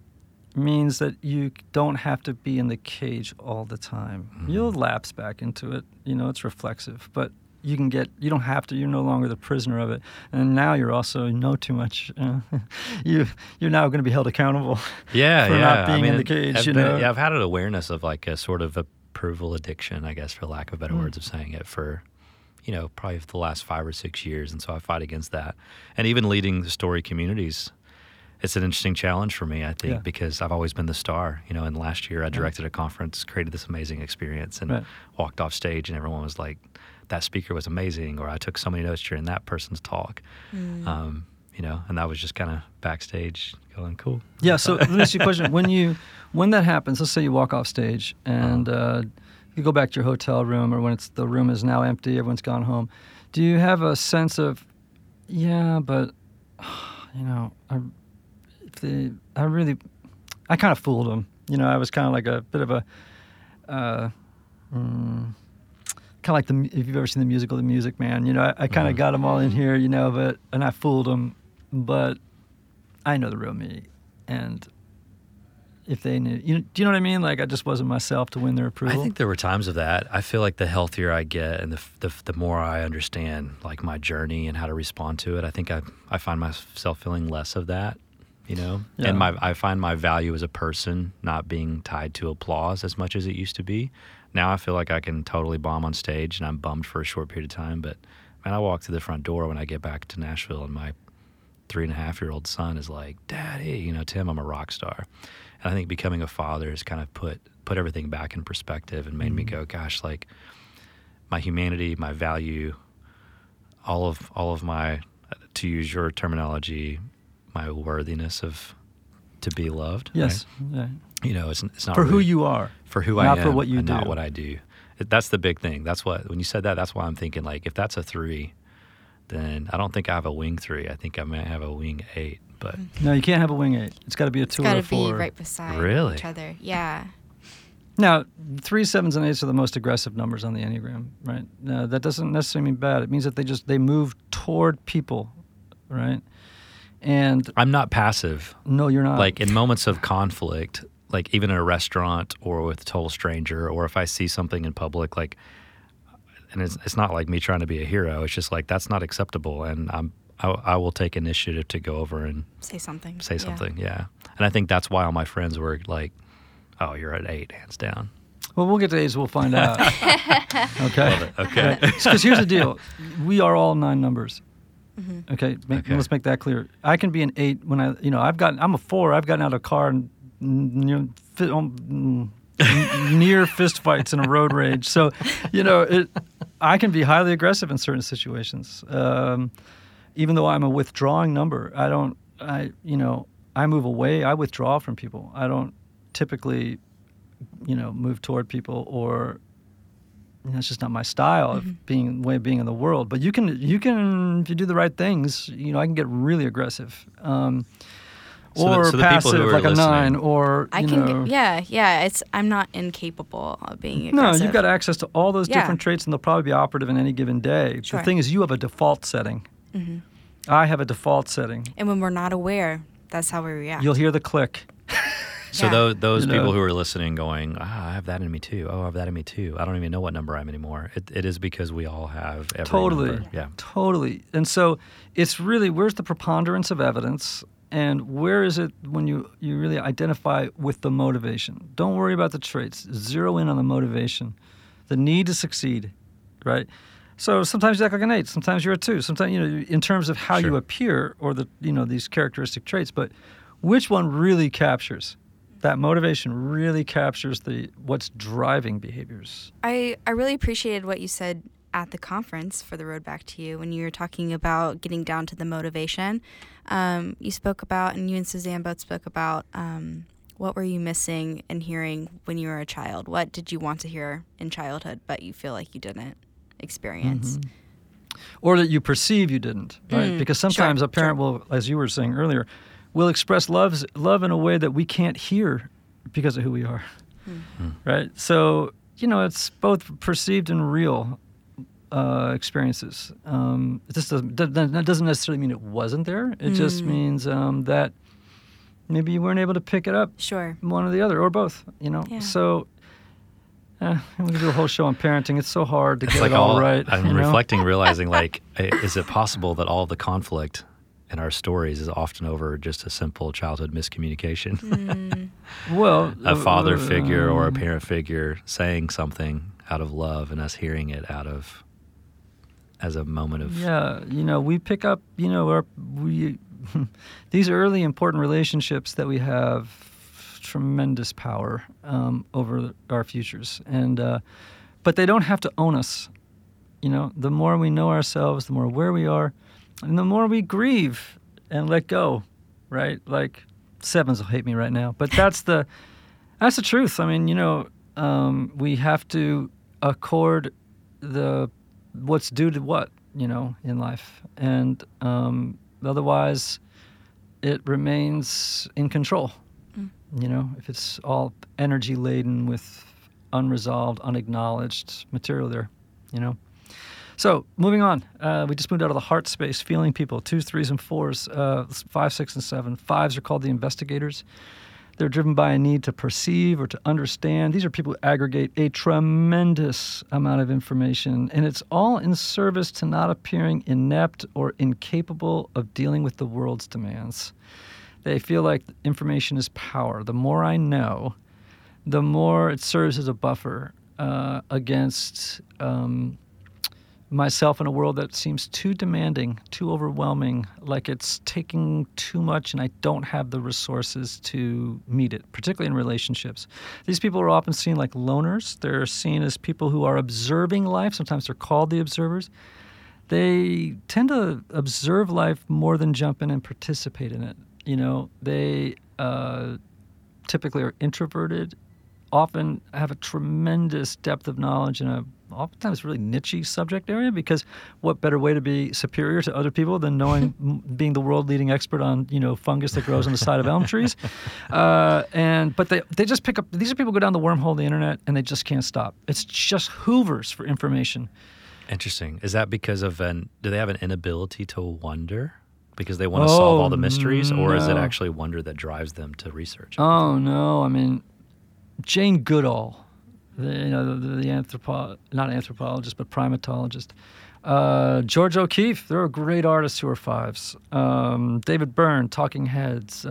means that you don't have to be in the cage all the time. Mm. You'll lapse back into it. You know, it's reflexive, but you don't have to. You're no longer the prisoner of it. And now you're also too much. You're now going to be held accountable. Yeah, for not being in the cage. I've had an awareness of like a sort of a approval addiction, I guess, for lack of better words of saying it, for, you know, probably for the last 5 or 6 years. And so I fight against that. And even leading the story communities, it's an interesting challenge for me, I think, because I've always been the star, you know, and last year I directed a conference, created this amazing experience, and walked off stage and everyone was like, that speaker was amazing, or I took so many notes during that person's talk. Mm. You know, and that was just kind of backstage going, cool. Yeah, so let me ask you a question. When that happens, let's say you walk off stage and you go back to your hotel room, or when it's the room is now empty, everyone's gone home, do you have a sense of, yeah, but, you know, I kind of fooled them. You know, I was kind of like a bit of a, kind of like if you've ever seen the musical, The Music Man, you know, I kind of got them all in here, you know, and I fooled them, but I know the real me. And if they knew, do you know what I mean? Like, I just wasn't myself to win their approval. I think there were times of that. I feel like the healthier I get and the more I understand, like, my journey and how to respond to it, I think I find myself feeling less of that, you know? Yeah. And I find my value as a person not being tied to applause as much as it used to be. Now I feel like I can totally bomb on stage, and I'm bummed for a short period of time, but, man, I walk through the front door when I get back to Nashville, and my 3.5-year-old son is like, Daddy, you know, Tim, I'm a rock star. And I think becoming a father has kind of put everything back in perspective and made me go, gosh, like, my humanity, my value, all of my, to use your terminology, my worthiness of to be loved. Yes. Right? Right. You know, it's not for who you are, for who I am, not for what you do, not what I do. That's the big thing. That's what, when you said that, that's why I'm thinking, like, if that's a 3, then I don't think I have a wing 3. I think I might have a wing 8. But no, you can't have a wing 8. It's got to be a 2 or a 4. It's got to be right beside each other. Yeah. Now, 3, 7s, and 8s are the most aggressive numbers on the Enneagram, right? Now, that doesn't necessarily mean bad. It means that they move toward people, right? And I'm not passive. No, you're not. Like, in moments of conflict, like even in a restaurant or with a total stranger, or if I see something in public, like, and it's not like me trying to be a hero. It's just like, that's not acceptable, and I will take initiative to go over and say something, yeah. And I think that's why all my friends were like, oh, you're at 8, hands down. Well, we'll get to 8s, we'll find out. Okay. Love it. Okay. Because here's the deal. We are all 9 numbers. Mm-hmm. Okay. Let's make that clear. I can be an 8 when I, you know, I'm a 4. I've gotten out of a car and near fist fights in a road rage. So, you know, I can be highly aggressive in certain situations. Even though I'm a withdrawing number, I move away, I withdraw from people. I don't typically, you know, move toward people, or, you know, it's just not my style of way of being in the world. But you can, if you do the right things, you know, I can get really aggressive. So passive, like a 9, or, you know. I'm not incapable of being aggressive. No, you've got access to all those different traits, and they'll probably be operative in any given day. Sure. The thing is, you have a default setting. Mm-hmm. I have a default setting. And when we're not aware, that's how we react. You'll hear the click. So those people who are listening going, I have that in me too. Oh, I have that in me too. I don't even know what number I'm anymore. It is because we all have every number. Totally. And so it's really, where's the preponderance of evidence? And where is it when you really identify with the motivation? Don't worry about the traits. Zero in on the motivation, the need to succeed, right? So sometimes you act like an 8, sometimes you're a 2, sometimes, you know, in terms of how you appear or the, you know, these characteristic traits. But which one really captures that motivation? Really captures what's driving behaviors. I really appreciated what you said at the conference for The Road Back to You, when you were talking about getting down to the motivation. You spoke about, and you and Suzanne both spoke about, what were you missing and hearing when you were a child? What did you want to hear in childhood, but you feel like you didn't experience? Mm-hmm. Or that you perceive you didn't, right? Because sometimes a parent will, as you were saying earlier, will express love in a way that we can't hear because of who we are, right? So, you know, it's both perceived and real experiences. That doesn't necessarily mean it wasn't there. It just means that maybe you weren't able to pick it up. Sure. One or the other, or both, you know? Yeah. So we can do a whole show on parenting. It's so hard to get like it all right. I'm reflecting, realizing, like, is it possible that all the conflict in our stories is often over just a simple childhood miscommunication? Well, a father figure or a parent figure saying something out of love and us hearing it out of, as a moment of... Yeah, you know, we pick up, you know, these early important relationships that we have tremendous power over our futures. And but they don't have to own us. You know, the more we know ourselves, the more aware we are, and the more we grieve and let go, right? Like, 7s will hate me right now. But that's the truth. I mean, you know, we have to accord the what's due to what, you know, in life. And otherwise, it remains in control. Mm. You know, if it's all energy laden with unresolved, unacknowledged material there, you know. So moving on, we just moved out of the heart space, feeling people, 2s, 3s, and 4s, 5, 6, and 7. 5s are called the investigators. They're driven by a need to perceive or to understand. These are people who aggregate a tremendous amount of information, and it's all in service to not appearing inept or incapable of dealing with the world's demands. They feel like information is power. The more I know, the more it serves as a buffer against myself in a world that seems too demanding, too overwhelming, like it's taking too much and I don't have the resources to meet it, particularly in relationships. These people are often seen like loners. They're seen as people who are observing life. Sometimes they're called the observers. They tend to observe life more than jump in and participate in it. You know, they typically are introverted, often have a tremendous depth of knowledge and a oftentimes really niche subject area, because what better way to be superior to other people than knowing, being the world leading expert on, you know, fungus that grows on the side of elm trees. But they just pick up, these are people who go down the wormhole of the internet and they just can't stop. It's just hoovers for information. Interesting. Is that because of do they have an inability to wonder? Because they want to solve all the mysteries, or is it actually wonder that drives them to research? Oh, no. I mean, Jane Goodall, not anthropologist, but primatologist. George O'Keefe, there are great artists who are 5s. David Byrne, Talking Heads.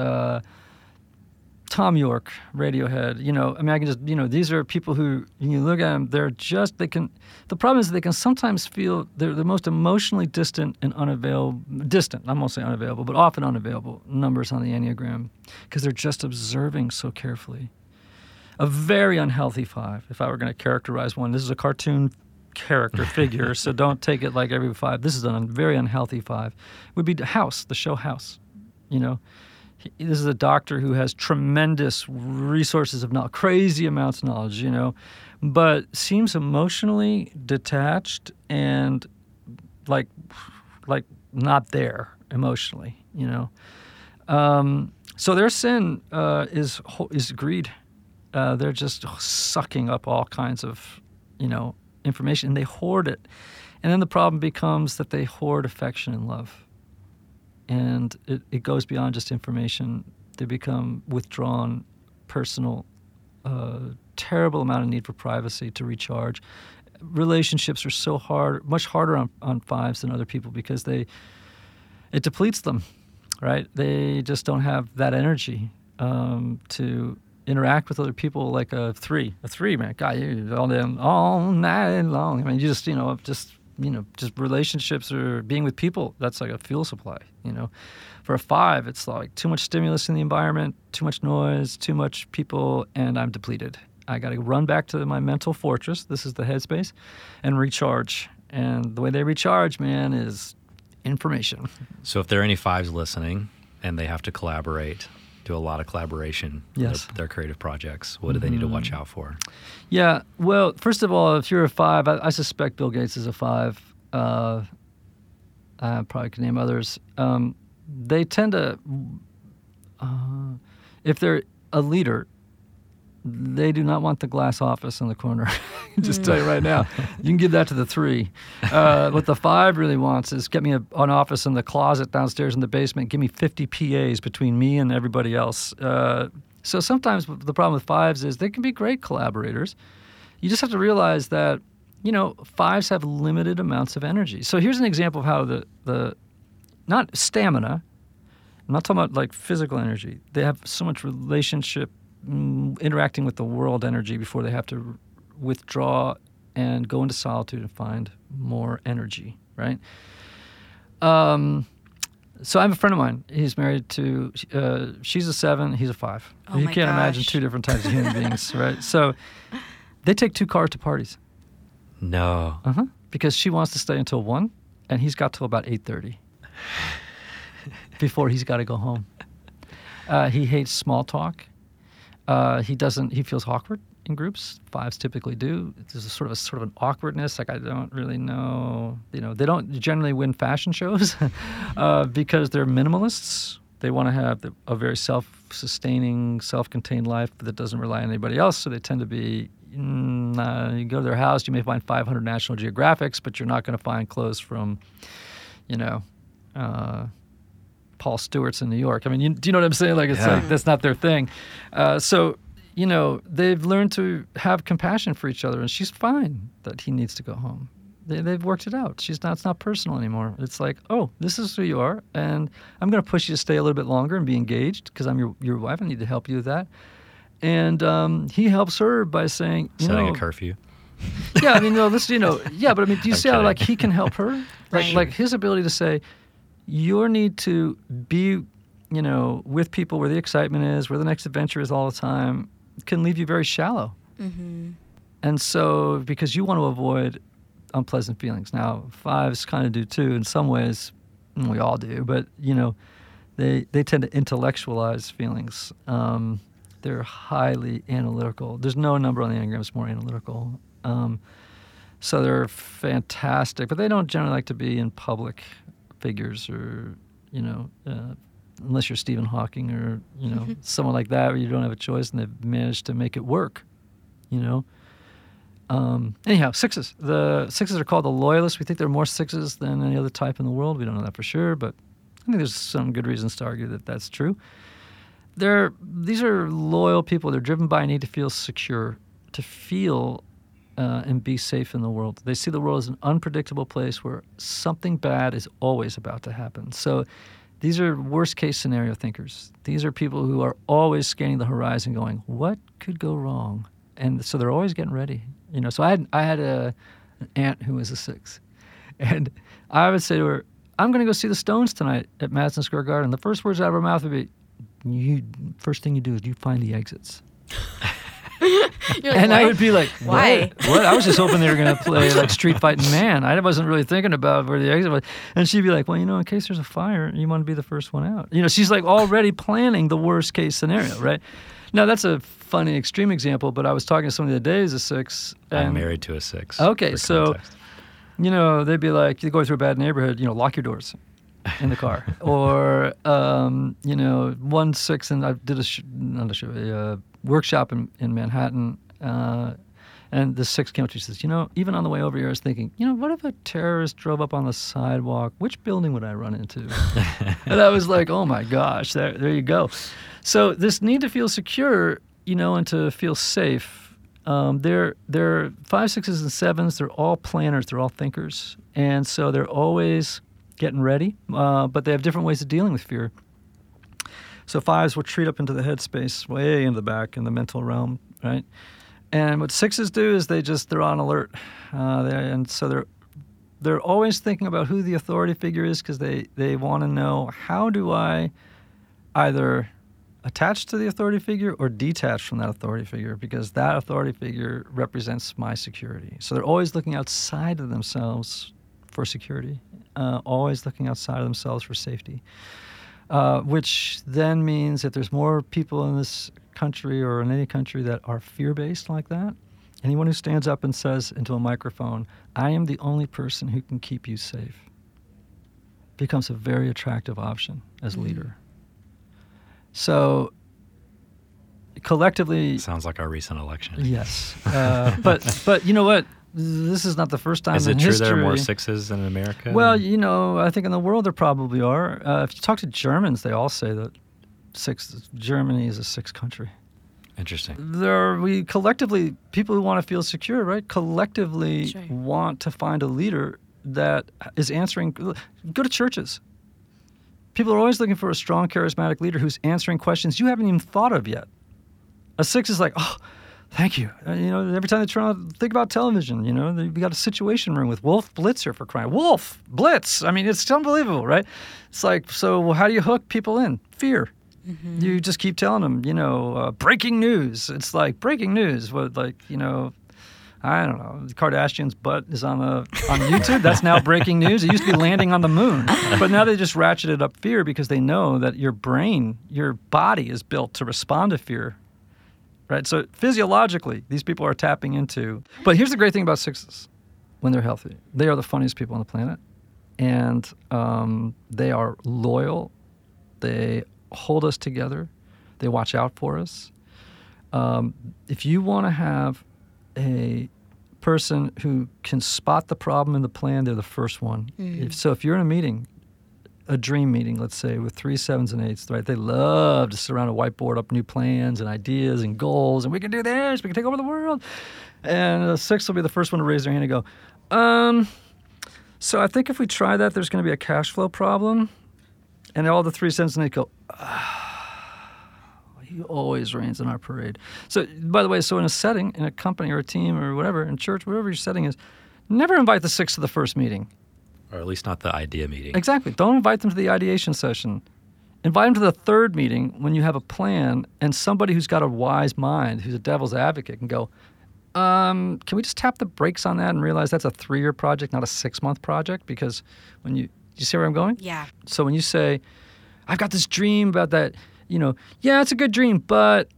Tom York, Radiohead. You know, I mean, I can just, you know, these are people who, when you look at them, they're just, they can, the problem is they can sometimes feel they're the most emotionally distant and unavailable, I won't say unavailable, but often unavailable numbers on the Enneagram, because they're just observing so carefully. A very unhealthy 5, if I were going to characterize one. This is a cartoon character figure, so don't take it like every 5. This is a very unhealthy 5. It would be House, the show House. You know, this is a doctor who has tremendous resources of knowledge, crazy amounts of knowledge, you know, but seems emotionally detached and like not there emotionally, you know. So their sin is greed. They're just sucking up all kinds of, you know, information, and they hoard it. And then the problem becomes that they hoard affection and love. And it goes beyond just information. They become withdrawn, personal, terrible amount of need for privacy to recharge. Relationships are so hard, much harder on 5s than other people, because it depletes them, right? They just don't have that energy to interact with other people like a three, man. God, you all night long. I mean, just relationships or being with people. That's like a fuel supply, you know. For a 5, it's like too much stimulus in the environment, too much noise, too much people, and I'm depleted. I got to run back to my mental fortress. This is the headspace, and recharge. And the way they recharge, man, is information. So if there are any 5s listening and they have to collaborate, do a lot of collaboration in their creative projects. What do they need to watch out for? Yeah, well, first of all, if you're a 5, I suspect Bill Gates is a 5. I probably could name others. They tend to, if they're a leader, they do not want the glass office in the corner. Just tell you right now, you can give that to the 3. What the 5 really wants is get me an office in the closet downstairs in the basement. Give me 50 PAs between me and everybody else. So sometimes the problem with 5s is they can be great collaborators. You just have to realize that, you know, 5s have limited amounts of energy. So here's an example of how the not stamina. I'm not talking about like physical energy. They have so much relationship interacting with the world energy before they have to withdraw and go into solitude and find more energy, right? So I have a friend of mine. He's married to, she's a 7, he's a 5. Oh, you can't imagine two different types of human beings, right? So they take 2 cars to parties. No. Because she wants to stay until 1, and he's got till about 8:30 before he's got to go home. He hates small talk. He feels awkward. in groups. Fives typically do. There's a sort of an awkwardness. Like, I don't really know. You know, they don't generally win fashion shows because they're minimalists. They want to have a very self-sustaining, self-contained life that doesn't rely on anybody else. So they tend to be. You go to their house, you may find 500 National Geographics, but you're not going to find clothes from, you know, Paul Stewart's in New York. I mean, do you know what I'm saying? Like, it's like that's not their thing. So, you know, they've learned to have compassion for each other, and she's fine that he needs to go home. They've worked it out. It's not personal anymore. It's like, oh, this is who you are, and I'm going to push you to stay a little bit longer and be engaged because I'm your wife. I need to help you with that. And he helps her by saying, setting a curfew. Yeah, I mean, no, this, you know, yeah, but I mean, do you see how, like, he can help her? Like his ability to say, your need to be, you know, with people where the excitement is, where the next adventure is all the time, can leave you very shallow. Mm-hmm. And so, because you want to avoid unpleasant feelings. Now, fives kind of do too, in some ways, and we all do, but, you know, they tend to intellectualize feelings. They're highly analytical. There's no number on the Enneagram that's more analytical. So they're fantastic, but they don't generally like to be in public figures or, you know, unless you're Stephen Hawking or, you know, someone like that where you don't have a choice and they've managed to make it work, you know. Anyhow, sixes. The sixes are called the loyalists. We think there are more sixes than any other type in the world. We don't know that for sure, but I think there's some good reasons to argue that that's true. These are loyal people. They're driven by a need to feel secure, to feel and be safe in the world. They see the world as an unpredictable place where something bad is always about to happen. So these are worst-case scenario thinkers. These are people who are always scanning the horizon going, what could go wrong? And so they're always getting ready. You know, so I had an aunt who was a six. And I would say to her, I'm going to go see the Stones tonight at Madison Square Garden. The first words out of her mouth would be, first thing you do is you find the exits. I would be like, why? What? I was just hoping they were going to play like Street Fighting Man. I wasn't really thinking about where the exit was. And she'd be like, well, you know, in case there's a fire, you want to be the first one out. You know, she's like already planning the worst case scenario, right? Now, that's a funny, extreme example, but I was talking to somebody the other day who's a six. I'm married to a six. Okay, so, you know, they'd be like, you're going through a bad neighborhood, you know, lock your doors. In the car, or you know, 1 6, and I did a workshop in Manhattan, and the six came up to me and says, you know, even on the way over here, I was thinking, you know, what if a terrorist drove up on the sidewalk? Which building would I run into? And I was like, oh my gosh, there you go. So this need to feel secure, you know, and to feel safe. They're 5, 6s, and 7s. They're all planners. They're all thinkers, and so they're always getting ready, but they have different ways of dealing with fear. So fives will retreat up into the headspace, way into the back in the mental realm, right? And what sixes do is they're on alert, and so they're always thinking about who the authority figure is because they want to know, how do I either attach to the authority figure or detach from that authority figure, because that authority figure represents my security. So they're always looking outside of themselves for security, always looking outside of themselves for safety, which then means that there's more people in this country or in any country that are fear-based like that. Anyone who stands up and says into a microphone, I am the only person who can keep you safe, becomes a very attractive option as leader. So collectively... Sounds like our recent election. Yes. But you know what? This is not the first time in history. Is it true there are more sixes in America? Well, you know, I think in the world there probably are. If you talk to Germans, they all say that Germany is a six country. Interesting. People who want to feel secure, right, collectively want to find a leader that is answering. Go to churches. People are always looking for a strong, charismatic leader who's answering questions you haven't even thought of yet. A six is like, oh, thank you. You know, every time they turn on, think about television, you know, we got a Situation Room with Wolf Blitzer, for crying. Wolf Blitz! I mean, it's unbelievable, right? It's like, so how do you hook people in? Fear. Mm-hmm. You just keep telling them, you know, breaking news. It's like, breaking news. What, like, you know, I don't know, Kardashian's butt is on YouTube. That's now breaking news. It used to be landing on the moon. But now they just ratcheted up fear because they know that your brain, your body is built to respond to fear. right? So physiologically, these people are tapping into. But here's the great thing about sixes when they're healthy. They are the funniest people on the planet, and they are loyal. They hold us together. They watch out for us. If you want to have a person who can spot the problem and the plan, they're the first one. Mm. So if you're in a meeting, a dream meeting, let's say, with 3, 7s, and 8s, right? They love to sit around a whiteboard up new plans and ideas and goals, and we can do this, we can take over the world. And a 6 will be the first one to raise their hand and go, so I think if we try that, there's going to be a cash flow problem. And all the 3, 7s, and 8s go, he always reigns in our parade. So, by the way, so in a setting, in a company or a team or whatever, in church, wherever your setting is, never invite the 6 to the first meeting. Or at least not the idea meeting. Exactly. Don't invite them to the ideation session. Invite them to the third meeting when you have a plan and somebody who's got a wise mind, who's a devil's advocate, can go, can we just tap the brakes on that and realize that's a 3-year project, not a 6-month project? Because when you see where I'm going? Yeah. So when you say, I've got this dream about that, yeah, it's a good dream, but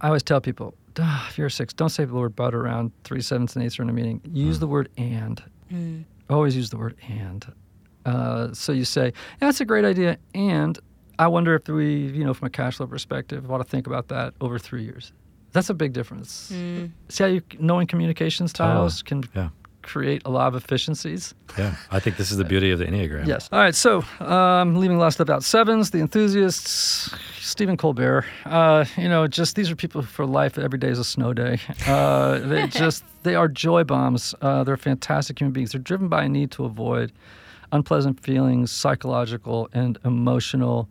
I always tell people, if you're a 6, don't say the word but around 3, 7s, and 8s are in a meeting. Use the word and. Mm. Always use the word and. So you say, that's a great idea, and I wonder if we, from a cash flow perspective, want to think about that over 3 years. That's a big difference. Mm. See how knowing communication styles can create a lot of efficiencies? Yeah, I think this is the beauty of the Enneagram. Yes. All right, so leaving last about 7s, the enthusiasts, Stephen Colbert, just these are people for life. Every day is a snow day. They are joy bombs. They're fantastic human beings. They're driven by a need to avoid unpleasant feelings, psychological and emotional,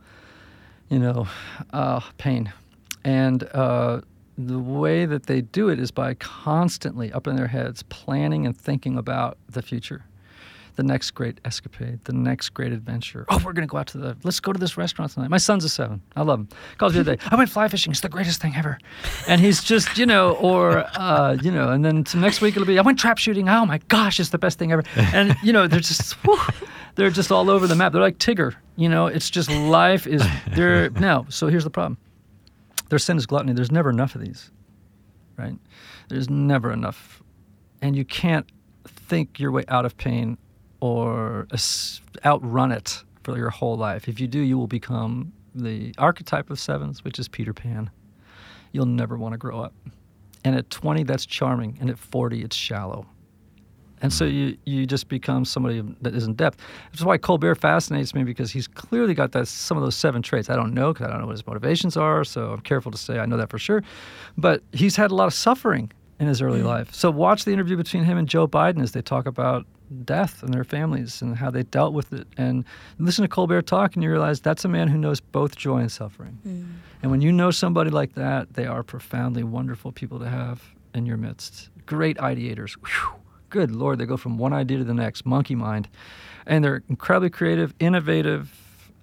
pain. And the way that they do it is by constantly, up in their heads, planning and thinking about the future. The next great escapade, the next great adventure. Oh, we're going to go out let's go to this restaurant tonight. My son's a 7. I love him. Calls me the other day. I went fly fishing. It's the greatest thing ever. And he's just, and then next week it'll be, I went trap shooting. Oh my gosh, it's the best thing ever. And, they're just, they're just all over the map. They're like Tigger. It's just life is there. Now, so here's the problem. Their sin is gluttony. There's never enough of these, right? There's never enough. And you can't think your way out of pain or outrun it for your whole life. If you do, you will become the archetype of 7s, which is Peter Pan. You'll never want to grow up. And at 20, that's charming, and at 40, it's shallow. And so you just become somebody that is in depth. That's why Colbert fascinates me, because he's clearly got some of those 7 traits. I don't know, because I don't know what his motivations are, so I'm careful to say I know that for sure. But he's had a lot of suffering in his early life. So watch the interview between him and Joe Biden as they talk about death and their families and how they dealt with it, and listen to Colbert talk and you realize that's a man who knows both joy and suffering. And when you know somebody like that, they are profoundly wonderful people to have in your midst. Great ideators. Whew. Good Lord, they go from one idea to the next, monkey mind, and they're incredibly creative, innovative.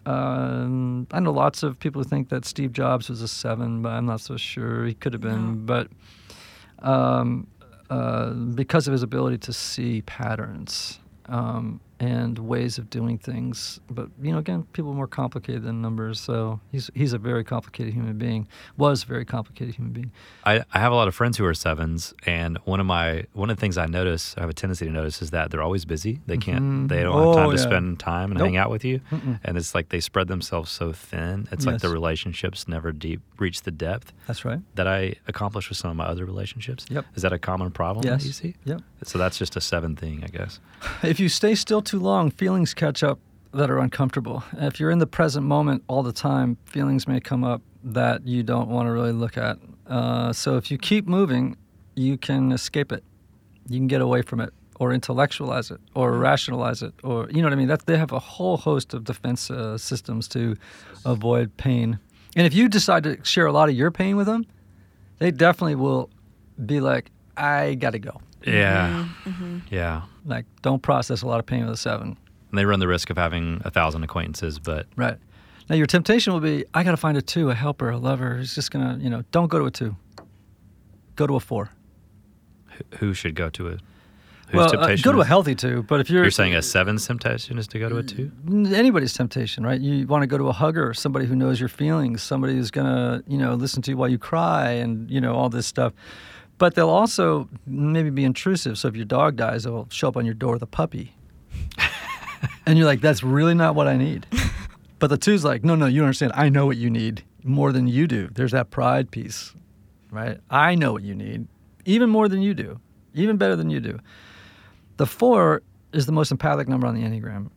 I know lots of people who think that Steve Jobs was a 7, but I'm not so sure. He could have been, but because of his ability to see patterns and ways of doing things. But, again, people are more complicated than numbers, so he's a very complicated human being, was a very complicated human being. I have a lot of friends who are 7s, and one of the things I have a tendency to notice, is that they're always busy. They can't, they don't have time to spend time and hang out with you. Mm-mm. And it's like they spread themselves so thin. It's like the relationships never reach the depth. That's right. That I accomplish with some of my other relationships. Yep. Is that a common problem that you see? Yep. So that's just a 7 thing, I guess. If you stay still too long, feelings catch up that are uncomfortable. And if you're in the present moment all the time, feelings may come up that you don't want to really look at. So if you keep moving, you can escape it. You can get away from it, or intellectualize it, or rationalize it, or you know what I mean? They have a whole host of defense systems to avoid pain. And if you decide to share a lot of your pain with them, they definitely will be like, I gotta go. Yeah. Mm-hmm. Yeah. Like, don't process a lot of pain with a 7. And they run the risk of having 1,000 acquaintances, but... Right. Now, your temptation will be, I got to find a 2, a helper, a lover, who's just going to, don't go to a 2. Go to a 4. Who should go to a... Whose temptation go to a healthy two, but if you're saying a seven's temptation is to go to a two? Anybody's temptation, right? You want to go to a hugger, somebody who knows your feelings, somebody who's going to, listen to you while you cry and, all this stuff. But they'll also maybe be intrusive. So if your dog dies, they'll show up on your door with a puppy. And you're like, that's really not what I need. But the two's like, no, you don't understand. I know what you need more than you do. There's that pride piece, right? I know what you need even more than you do, even better than you do. The four is the most empathic number on the Enneagram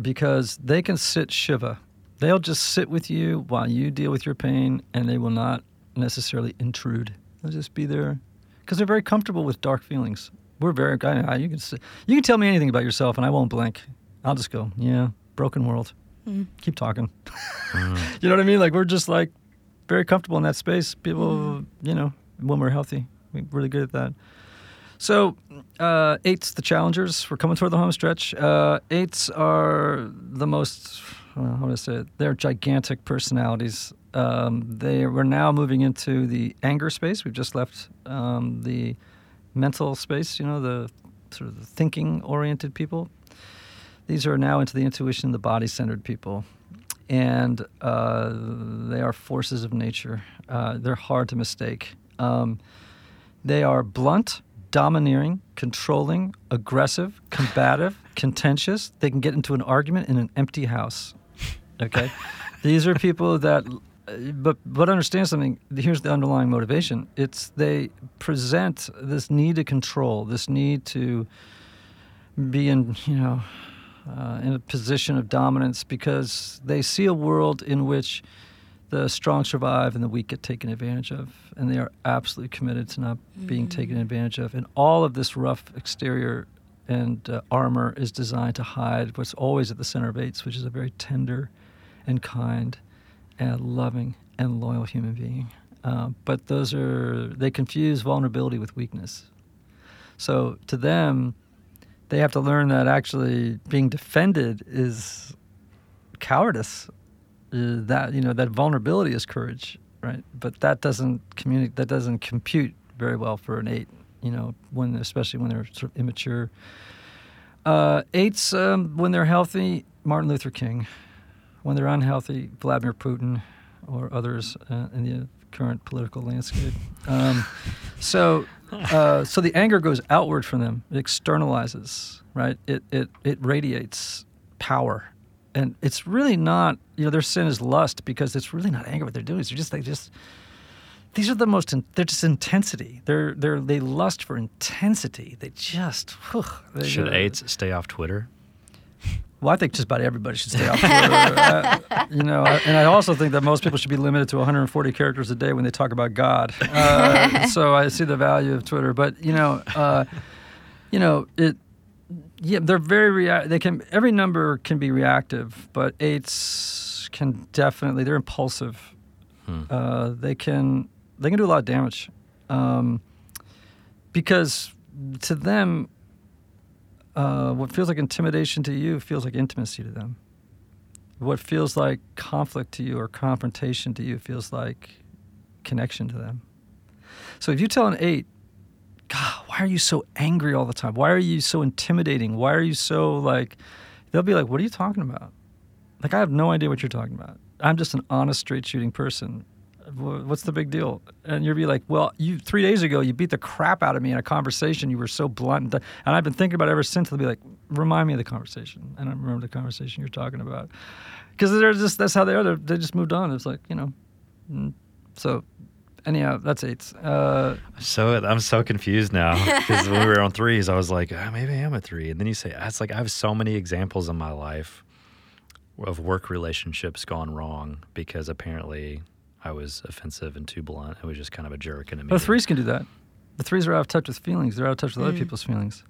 because they can sit Shiva. They'll just sit with you while you deal with your pain, and they will not necessarily intrude. They'll just be there because they're very comfortable with dark feelings. We're very, you can tell me anything about yourself and I won't blink. I'll just go, yeah, broken world. Keep talking. You know what I mean? Like, we're just like very comfortable in that space. People, when we're healthy, we're really good at that. So, eights, the challengers, we're coming toward the home stretch. Eights are the most, how would I say it? They're gigantic personalities. We're now moving into the anger space. We've just left the mental space, the sort of thinking-oriented people. These are now into the intuition, the body-centered people. And they are forces of nature. They're hard to mistake. They are blunt, domineering, controlling, aggressive, combative, contentious. They can get into an argument in an empty house. Okay? These are people that... But understand something. Here's the underlying motivation. They present this need to control, this need to be in a position of dominance because they see a world in which the strong survive and the weak get taken advantage of, and they are absolutely committed to not being taken advantage of. And all of this rough exterior and armor is designed to hide what's always at the center of eights, which is a very tender and kind and loving and loyal human being. But they confuse vulnerability with weakness. So to them, they have to learn that actually being defended is cowardice. That vulnerability is courage, right? But that doesn't compute very well for an eight. Especially when they're sort of immature. Eights, when they're healthy, Martin Luther King. When they're unhealthy, Vladimir Putin or others in the current political landscape. So the anger goes outward from them. It externalizes, right? It radiates power, and it's really not. Their sin is lust because it's really not anger. What they're doing is these are the most. They're just intensity. They lust for intensity. They just. Should eights stay off Twitter? Well, I think just about everybody should stay off Twitter. And I also think that most people should be limited to 140 characters a day when they talk about God. So I see the value of Twitter, but they're very every number can be reactive, but eights can definitely. They're impulsive. They can do a lot of damage, because to them. What feels like intimidation to you feels like intimacy to them. What feels like conflict to you or confrontation to you feels like connection to them. So if you tell an eight, God, why are you so angry all the time? Why are you so intimidating? Why are you so they'll be like, what are you talking about? Like, I have no idea what you're talking about. I'm just an honest, straight shooting person. What's the big deal? And you'll be like, well, 3 days ago, you beat the crap out of me in a conversation. You were so blunt. And I've been thinking about it ever since. They'll be like, remind me of the conversation. And I remember the conversation you're talking about. Because that's how they are. They just moved on. It's like, So anyhow, that's eights. I'm so confused now. Because when we were on threes, I was like, maybe I am a three. And then you say, it's like I have so many examples in my life of work relationships gone wrong because apparently... I was offensive and too blunt. I was just kind of a jerk in a meeting. The threes can do that. The threes are out of touch with feelings. They're out of touch with other people's feelings.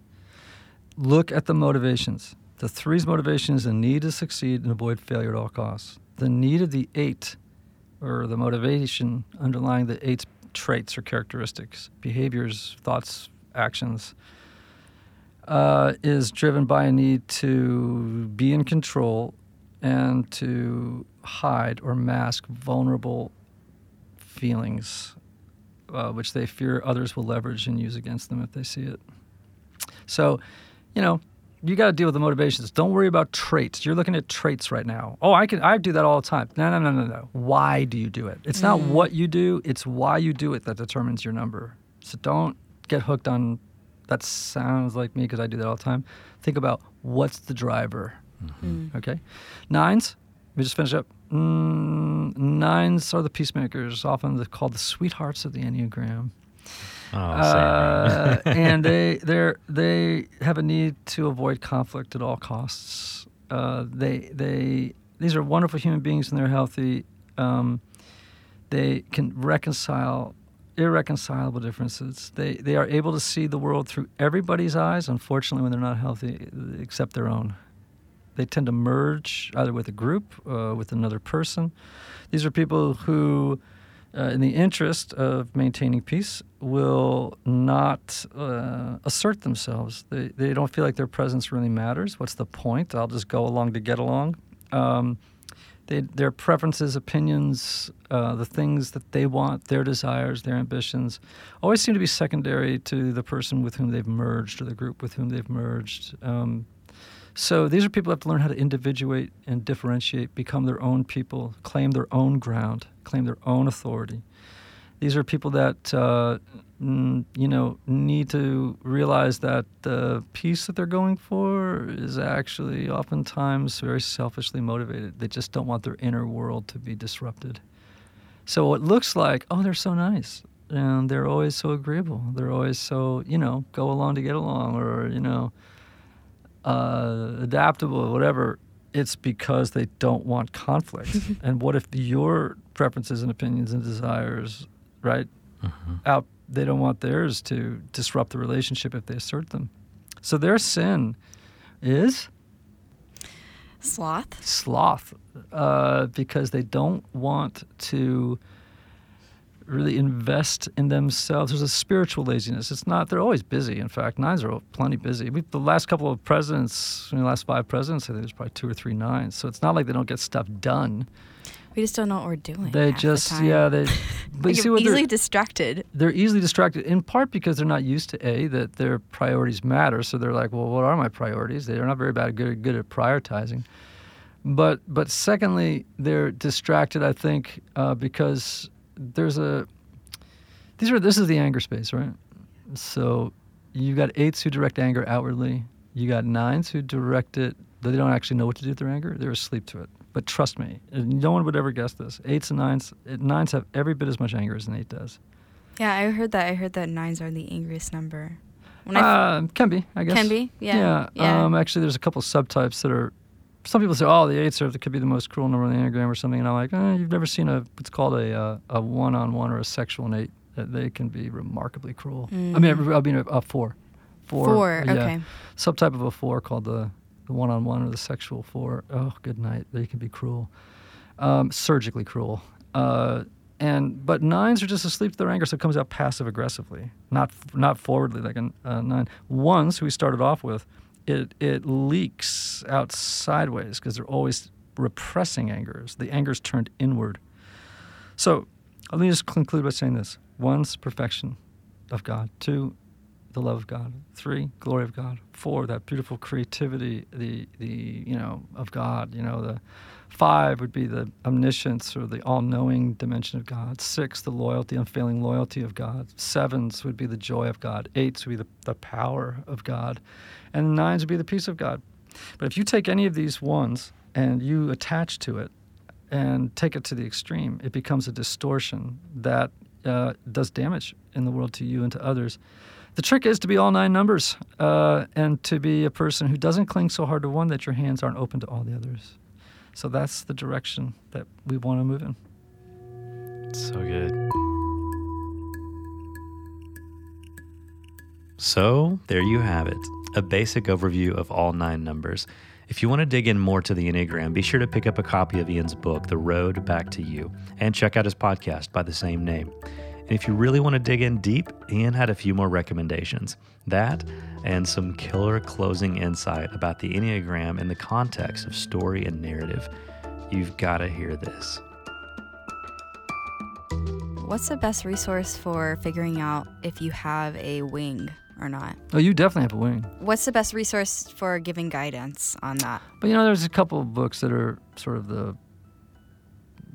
Look at the motivations. The three's motivation is the need to succeed and avoid failure at all costs. The need of the eight, or the motivation underlying the eight's traits or characteristics, behaviors, thoughts, actions, is driven by a need to be in control and to hide or mask vulnerable feelings, which they fear others will leverage and use against them if they see it. So, you know, you got to deal with the motivations. Don't worry about traits. You're looking at traits right now. Oh, I do that all the time. No. Why do you do it? It's not what you do. It's why you do it that determines your number. So don't get hooked on, that sounds like me because I do that all the time. Think about what's the driver. Mm-hmm. Okay. Nines, we just finished up. Nines are the peacemakers, often called the sweethearts of the Enneagram. And they have a need to avoid conflict at all costs. These are wonderful human beings and they're healthy. They can reconcile irreconcilable differences. They are able to see the world through everybody's eyes, unfortunately, when they're not healthy, except their own. They tend to merge either with a group, with another person. These are people who, in the interest of maintaining peace, will not assert themselves. They don't feel like their presence really matters. What's the point? I'll just go along to get along. Their preferences, opinions, the things that they want, their desires, their ambitions, always seem to be secondary to the person with whom they've merged or the group with whom they've merged. So these are people who have to learn how to individuate and differentiate, become their own people, claim their own ground, claim their own authority. These are people that, need to realize that the peace that they're going for is actually oftentimes very selfishly motivated. They just don't want their inner world to be disrupted. So it looks like, oh, they're so nice, and they're always so agreeable. They're always so, go along to get along, or, adaptable, whatever. It's because they don't want conflict. And what if your preferences and opinions and desires, right, they don't want theirs to disrupt the relationship if they assert them. So their sin is? Sloth. Because they don't want to really invest in themselves. There's a spiritual laziness. It's not, they're always busy. In fact, nines are plenty busy. The last couple of presidents, the last five presidents, I think there's probably two or three nines. So it's not like they don't get stuff done. We just don't know what we're doing. They just, but you see what, easily distracted. They're easily distracted, in part because they're not used to that their priorities matter. So they're like, well, what are my priorities? They're not very bad, good at prioritizing. But secondly, they're distracted, I think, because this is the anger space, right? So you've got eights who direct anger outwardly. You got nines who direct it, though they don't actually know what to do with their anger. They're asleep to it. But trust me, no one would ever guess this. Eights and nines, nines have every bit as much anger as an eight does. Yeah, I heard that nines are the angriest number. Can be, I guess. Can be, yeah. Actually, there's a couple subtypes that are. Some people say, oh, the eights could be the most cruel number in the Enneagram or something. And I'm like, you've never seen what's called a one-on-one or a sexual eight. They can be remarkably cruel. Mm. I mean, a four. Four, yeah. Okay. Subtype of a four called the one-on-one or the sexual four. Oh, good night. They can be cruel. Surgically cruel. But nines are just asleep to their anger, so it comes out passive-aggressively, not forwardly like a nine. Ones, who we started off with, It leaks out sideways because they're always repressing angers. The anger's turned inward. So let me just conclude by saying this. One's perfection of God. Two, the love of God. Three, glory of God. Four, that beautiful creativity, the of God. The five would be the omniscience or the all-knowing dimension of God. Six, the loyalty, unfailing loyalty of God. Sevens would be the joy of God. Eights would be the power of God. And nines would be the peace of God. But if you take any of these ones and you attach to it and take it to the extreme, it becomes a distortion that does damage in the world to you and to others. The trick is to be all nine numbers and to be a person who doesn't cling so hard to one that your hands aren't open to all the others. So that's the direction that we want to move in. So good. So there you have it, a basic overview of all nine numbers. If you want to dig in more to the Enneagram, be sure to pick up a copy of Ian's book, The Road Back to You, and check out his podcast by the same name. And if you really want to dig in deep, Ian had a few more recommendations. That and some killer closing insight about the Enneagram in the context of story and narrative. You've got to hear this. What's the best resource for figuring out if you have a wing or not? Oh, you definitely have a wing. What's the best resource for giving guidance on that? But, you know, there's a couple of books that are sort of the,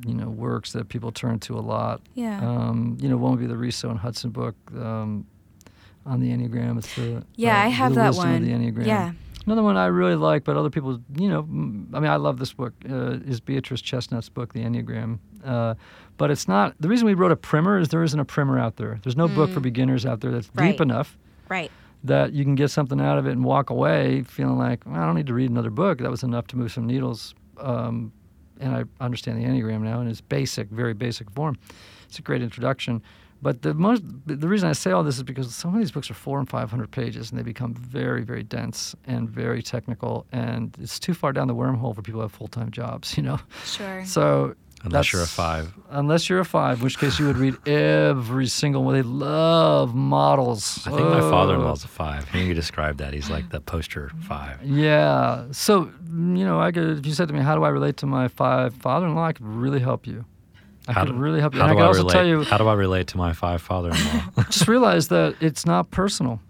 you know, works that people turn to a lot. Yeah. You know, one would be the Riso and Hudson book on the Enneagram. It's the I have that one. Of the Enneagram. Yeah. Another one I really like, but other people, you know, I mean, I love this book, is Beatrice Chestnut's book, The Enneagram. But it's not, the reason we wrote a primer is there isn't a primer out there. There's no book for beginners out there that's deep enough that you can get something out of it and walk away feeling like, well, I don't need to read another book. That was enough to move some needles. And I understand the Enneagram now in its basic, very basic form. It's a great introduction. But the reason I say all this is because some of these books are 400 and 500 pages, and they become very, very dense and very technical, and it's too far down the wormhole for people who have full-time jobs, you know? Sure. So unless you're a 5. Unless you're a 5, in which case you would read every single one. They love models. I think my father-in-law's a 5. When you describe that, he's like the poster 5. Yeah. So, you know, I could, if you said to me, how do I relate to my 5 father-in-law, I could really help you. How do I relate to my 5 father-in-law? Just realize that it's not personal.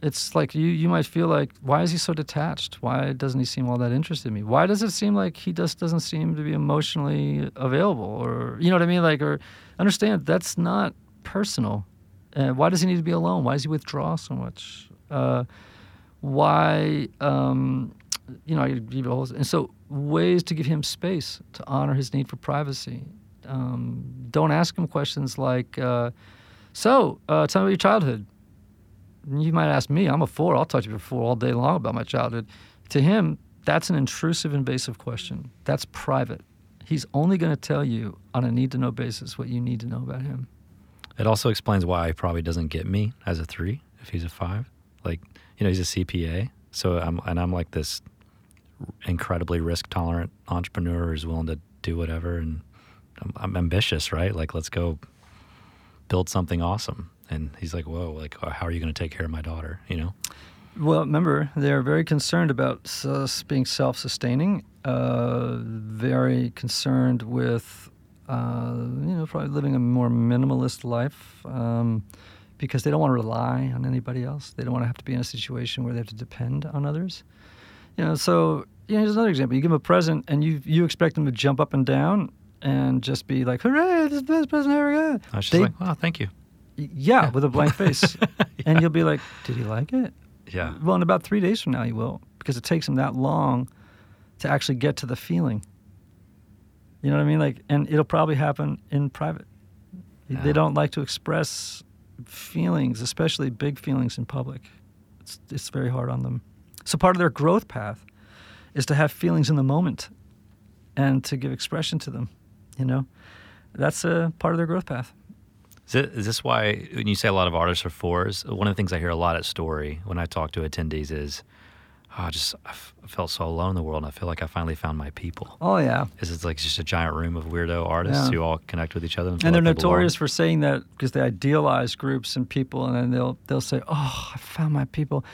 It's like you might feel like, why is he so detached? Why doesn't he seem all that interested in me? Why does it seem like he just doesn't seem to be emotionally available? Or, you know what I mean? Like, or understand that's not personal. Why does he need to be alone? Why does he withdraw so much? You know, I could give you a whole, and so ways to give him space to honor his need for privacy. Don't ask him questions like, tell me about your childhood. You might ask me, I'm a 4, I'll talk to you for 4 all day long about my childhood. To him, that's an intrusive, invasive question. That's private. He's only going to tell you on a need-to-know basis what you need to know about him. It also explains why he probably doesn't get me as a 3 if he's a 5. Like, you know, he's a CPA, so I'm like this incredibly risk-tolerant entrepreneur who's willing to do whatever, and I'm ambitious, right? Like, let's go build something awesome. And he's like, whoa, like, how are you going to take care of my daughter, you know? Well, remember, they're very concerned about being self-sustaining, very concerned with, you know, probably living a more minimalist life because they don't want to rely on anybody else. They don't want to have to be in a situation where they have to depend on others. You know, so, you know, here's another example. You give them a present and you expect them to jump up and down and just be like, hooray, this is the best present I ever got. I was just like, wow, thank you. Yeah, with a blank face. Yeah. And you'll be like, did he like it? Yeah. Well, in about 3 days from now you will, because it takes him that long to actually get to the feeling. You know what I mean? Like, and it'll probably happen in private. Yeah. They don't like to express feelings, especially big feelings in public. It's very hard on them. So part of their growth path is to have feelings in the moment and to give expression to them, you know? That's a part of their growth path. Is this why, when you say a lot of artists are 4s, one of the things I hear a lot at Story when I talk to attendees is, I felt so alone in the world, and I feel like I finally found my people. Oh, yeah. It's like just a giant room of weirdo artists who all connect with each other. And they're notorious for saying that because they idealize groups and people, and then they'll say, oh, I found my people.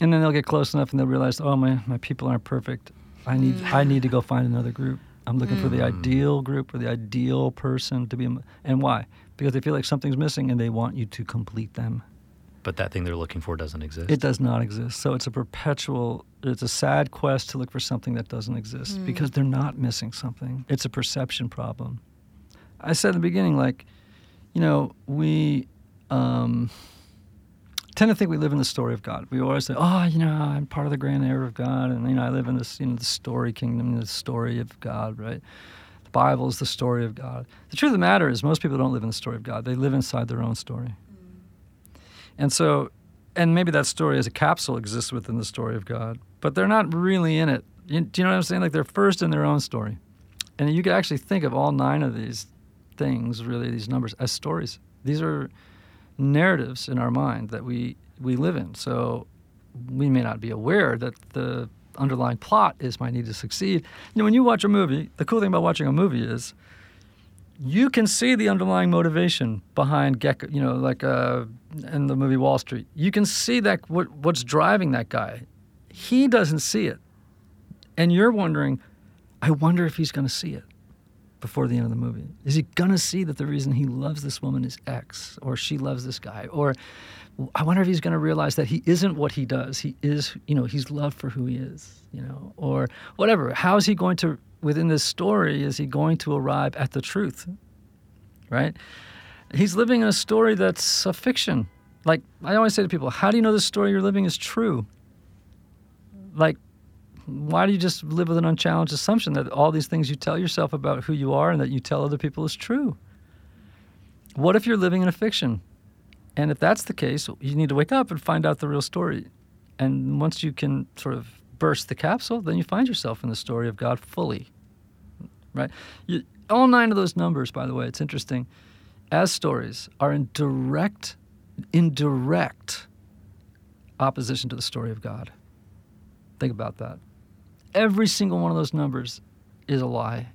And then they'll get close enough, and they'll realize, oh, my people aren't perfect. I need to go find another group. I'm looking for the ideal group or the ideal person to be. And why? Because they feel like something's missing, and they want you to complete them. But that thing they're looking for doesn't exist. It does not exist. So it's a perpetual, it's a sad quest to look for something that doesn't exist because they're not missing something. It's a perception problem. I said in the beginning, like, you know, we tend to think we live in the story of God. We always say, oh, you know, I'm part of the grand era of God, and, you know, I live in this, you know, the story kingdom, the story of God, right? Bible is the story of God. The truth of the matter is most people don't live in the story of God. They live inside their own story. And so, and maybe that story as a capsule exists within the story of God, but they're not really in it. Do you know what I'm saying? Like, they're first in their own story. And you could actually think of all 9 of these things, really, these numbers, as stories. These are narratives in our mind that we live in. So we may not be aware that the underlying plot is my need to succeed. You know, when you watch a movie, the cool thing about watching a movie is you can see the underlying motivation behind Gekko, you know, like in the movie Wall Street. You can see that what's driving that guy. He doesn't see it. And you're wondering, I wonder if he's going to see it. before the end of the movie? Is he going to see that the reason he loves this woman is X, or she loves this guy? Or I wonder if he's going to realize that he isn't what he does. He is, you know, he's loved for who he is, you know, or whatever. How is he going to, within this story, is he going to arrive at the truth, right? He's living in a story that's a fiction. Like, I always say to people, how do you know the story you're living is true? Like, why do you just live with an unchallenged assumption that all these things you tell yourself about who you are and that you tell other people is true? What if you're living in a fiction? And if that's the case, you need to wake up and find out the real story. And once you can sort of burst the capsule, then you find yourself in the story of God fully, right? All nine of those numbers, by the way, it's interesting, as stories are in direct opposition to the story of God. Think about that. Every single one of those numbers is a lie.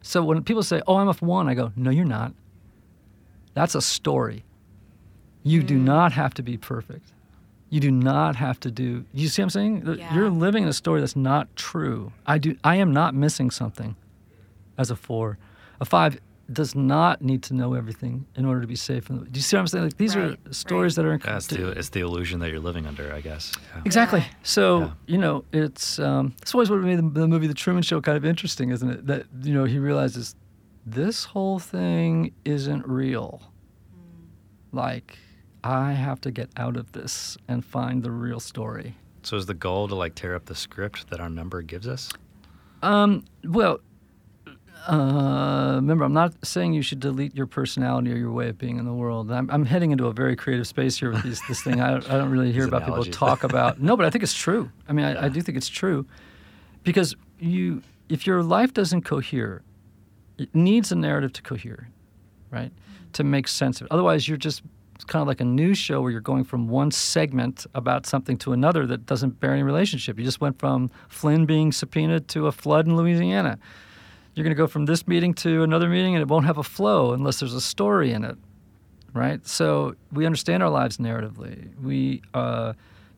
So when people say, oh, I'm a one, I go, no, you're not. That's a story. You do not have to be perfect. You do not have to do, you see what I'm saying? Yeah. You're living in a story that's not true. I am not missing something as a four. A five does not need to know everything in order to be safe. Do you see what I'm saying? Like, these are stories that are... it's the illusion that you're living under, I guess. Yeah. Exactly. So, you know, it's always what made the movie The Truman Show kind of interesting, isn't it? That, you know, he realizes this whole thing isn't real. Like, I have to get out of this and find the real story. So is the goal to, like, tear up the script that our number gives us? Remember, I'm not saying you should delete your personality or your way of being in the world. I'm heading into a very creative space here with this thing. I don't really hear about people talk about. No, but I think it's true. I mean, I do think it's true, because if your life doesn't cohere, it needs a narrative to cohere, right? To make sense of it. Otherwise, you're just kind of like a news show where you're going from one segment about something to another that doesn't bear any relationship. You just went from Flynn being subpoenaed to a flood in Louisiana. You're going to go from this meeting to another meeting, and it won't have a flow unless there's a story in it, right? So we understand our lives narratively. We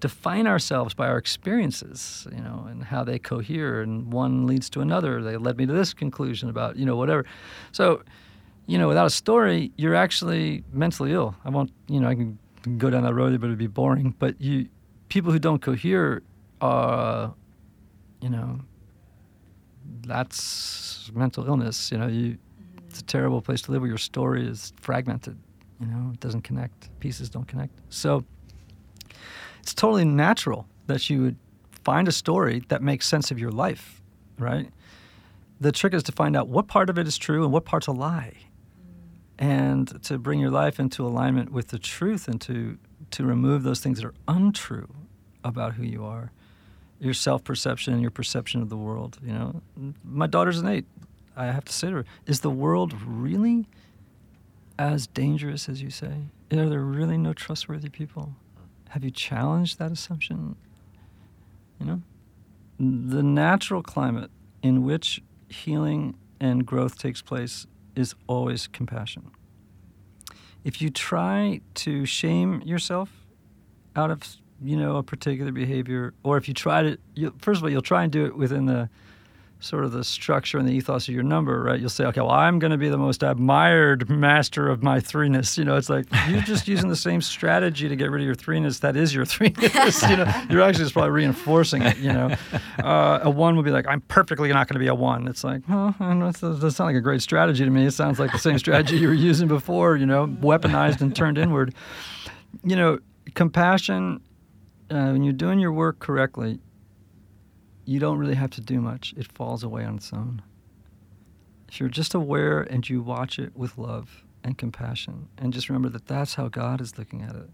define ourselves by our experiences, you know, and how they cohere, and one leads to another. They led me to this conclusion about, you know, whatever. So, you know, without a story, you're actually mentally ill. I won't, you know, I can go down that road, but it'd be boring. But people who don't cohere are, you know, that's mental illness, you know. It's a terrible place to live where your story is fragmented, you know. It doesn't connect. Pieces don't connect. So it's totally natural that you would find a story that makes sense of your life, right? The trick is to find out what part of it is true and what part's a lie, and to bring your life into alignment with the truth, and to remove those things that are untrue about who you are. Your self-perception, your perception of the world, you know. My daughter's an 8. I have to say to her, is the world really as dangerous as you say? Are there really no trustworthy people? Have you challenged that assumption? You know? The natural climate in which healing and growth takes place is always compassion. If you try to shame yourself out of, you know, a particular behavior, or if you try to, first of all, you'll try and do it within the sort of the structure and the ethos of your number, right? You'll say, okay, well, I'm going to be the most admired master of my threeness. You know, it's like you're just using the same strategy to get rid of your threeness. That is your threeness. You know, you're actually just probably reinforcing it. You know, a one would be like, I'm perfectly not going to be a one. It's like, oh, that sounds like a great strategy to me. It sounds like the same strategy you were using before. You know, weaponized and turned inward. You know, compassion. When you're doing your work correctly, you don't really have to do much. It falls away on its own. If you're just aware and you watch it with love and compassion, and just remember that that's how God is looking at it,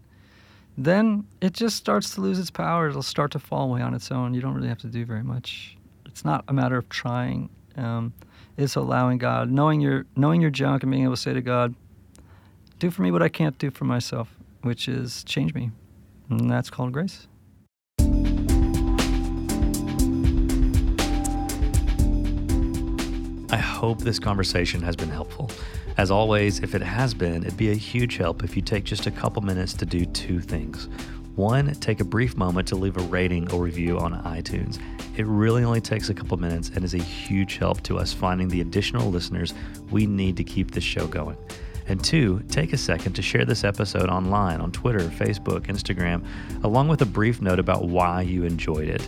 then it just starts to lose its power. It'll start to fall away on its own. You don't really have to do very much. It's not a matter of trying. It's allowing God, knowing your junk, and being able to say to God, do for me what I can't do for myself, which is change me. And that's called grace. I hope this conversation has been helpful. As always, if it has been, it'd be a huge help if you take just a couple minutes to do two things. One, take a brief moment to leave a rating or review on iTunes. It really only takes a couple minutes and is a huge help to us finding the additional listeners we need to keep this show going. And two, take a second to share this episode online on Twitter, Facebook, Instagram, along with a brief note about why you enjoyed it.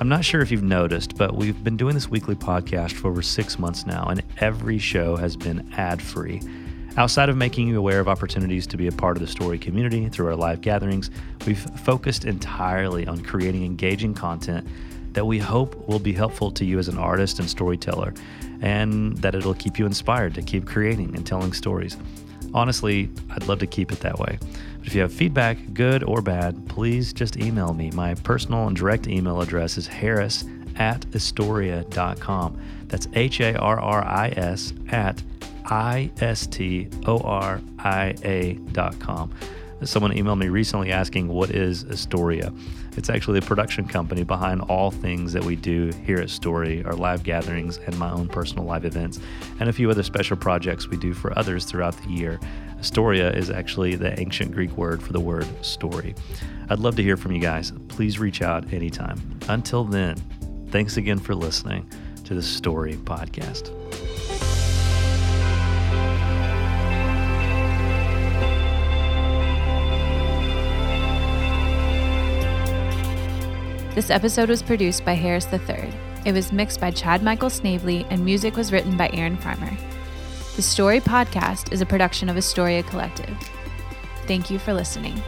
I'm not sure if you've noticed, but we've been doing this weekly podcast for over 6 months now, and every show has been ad-free. Outside of making you aware of opportunities to be a part of the Story community through our live gatherings, we've focused entirely on creating engaging content that we hope will be helpful to you as an artist and storyteller, and that it'll keep you inspired to keep creating and telling stories. Honestly, I'd love to keep it that way. But if you have feedback, good or bad, please just email me. My personal and direct email address is harris@astoria.com. That's harris@istoria.com. Someone emailed me recently asking, what is Astoria? It's actually the production company behind all things that we do here at Story, our live gatherings and my own personal live events, and a few other special projects we do for others throughout the year. Astoria is actually the ancient Greek word for the word story. I'd love to hear from you guys. Please reach out anytime. Until then, thanks again for listening to the Story Podcast. This episode was produced by Harris III. It was mixed by Chad Michael Snavely, and music was written by Aaron Farmer. The Story Podcast is a production of Astoria Collective. Thank you for listening.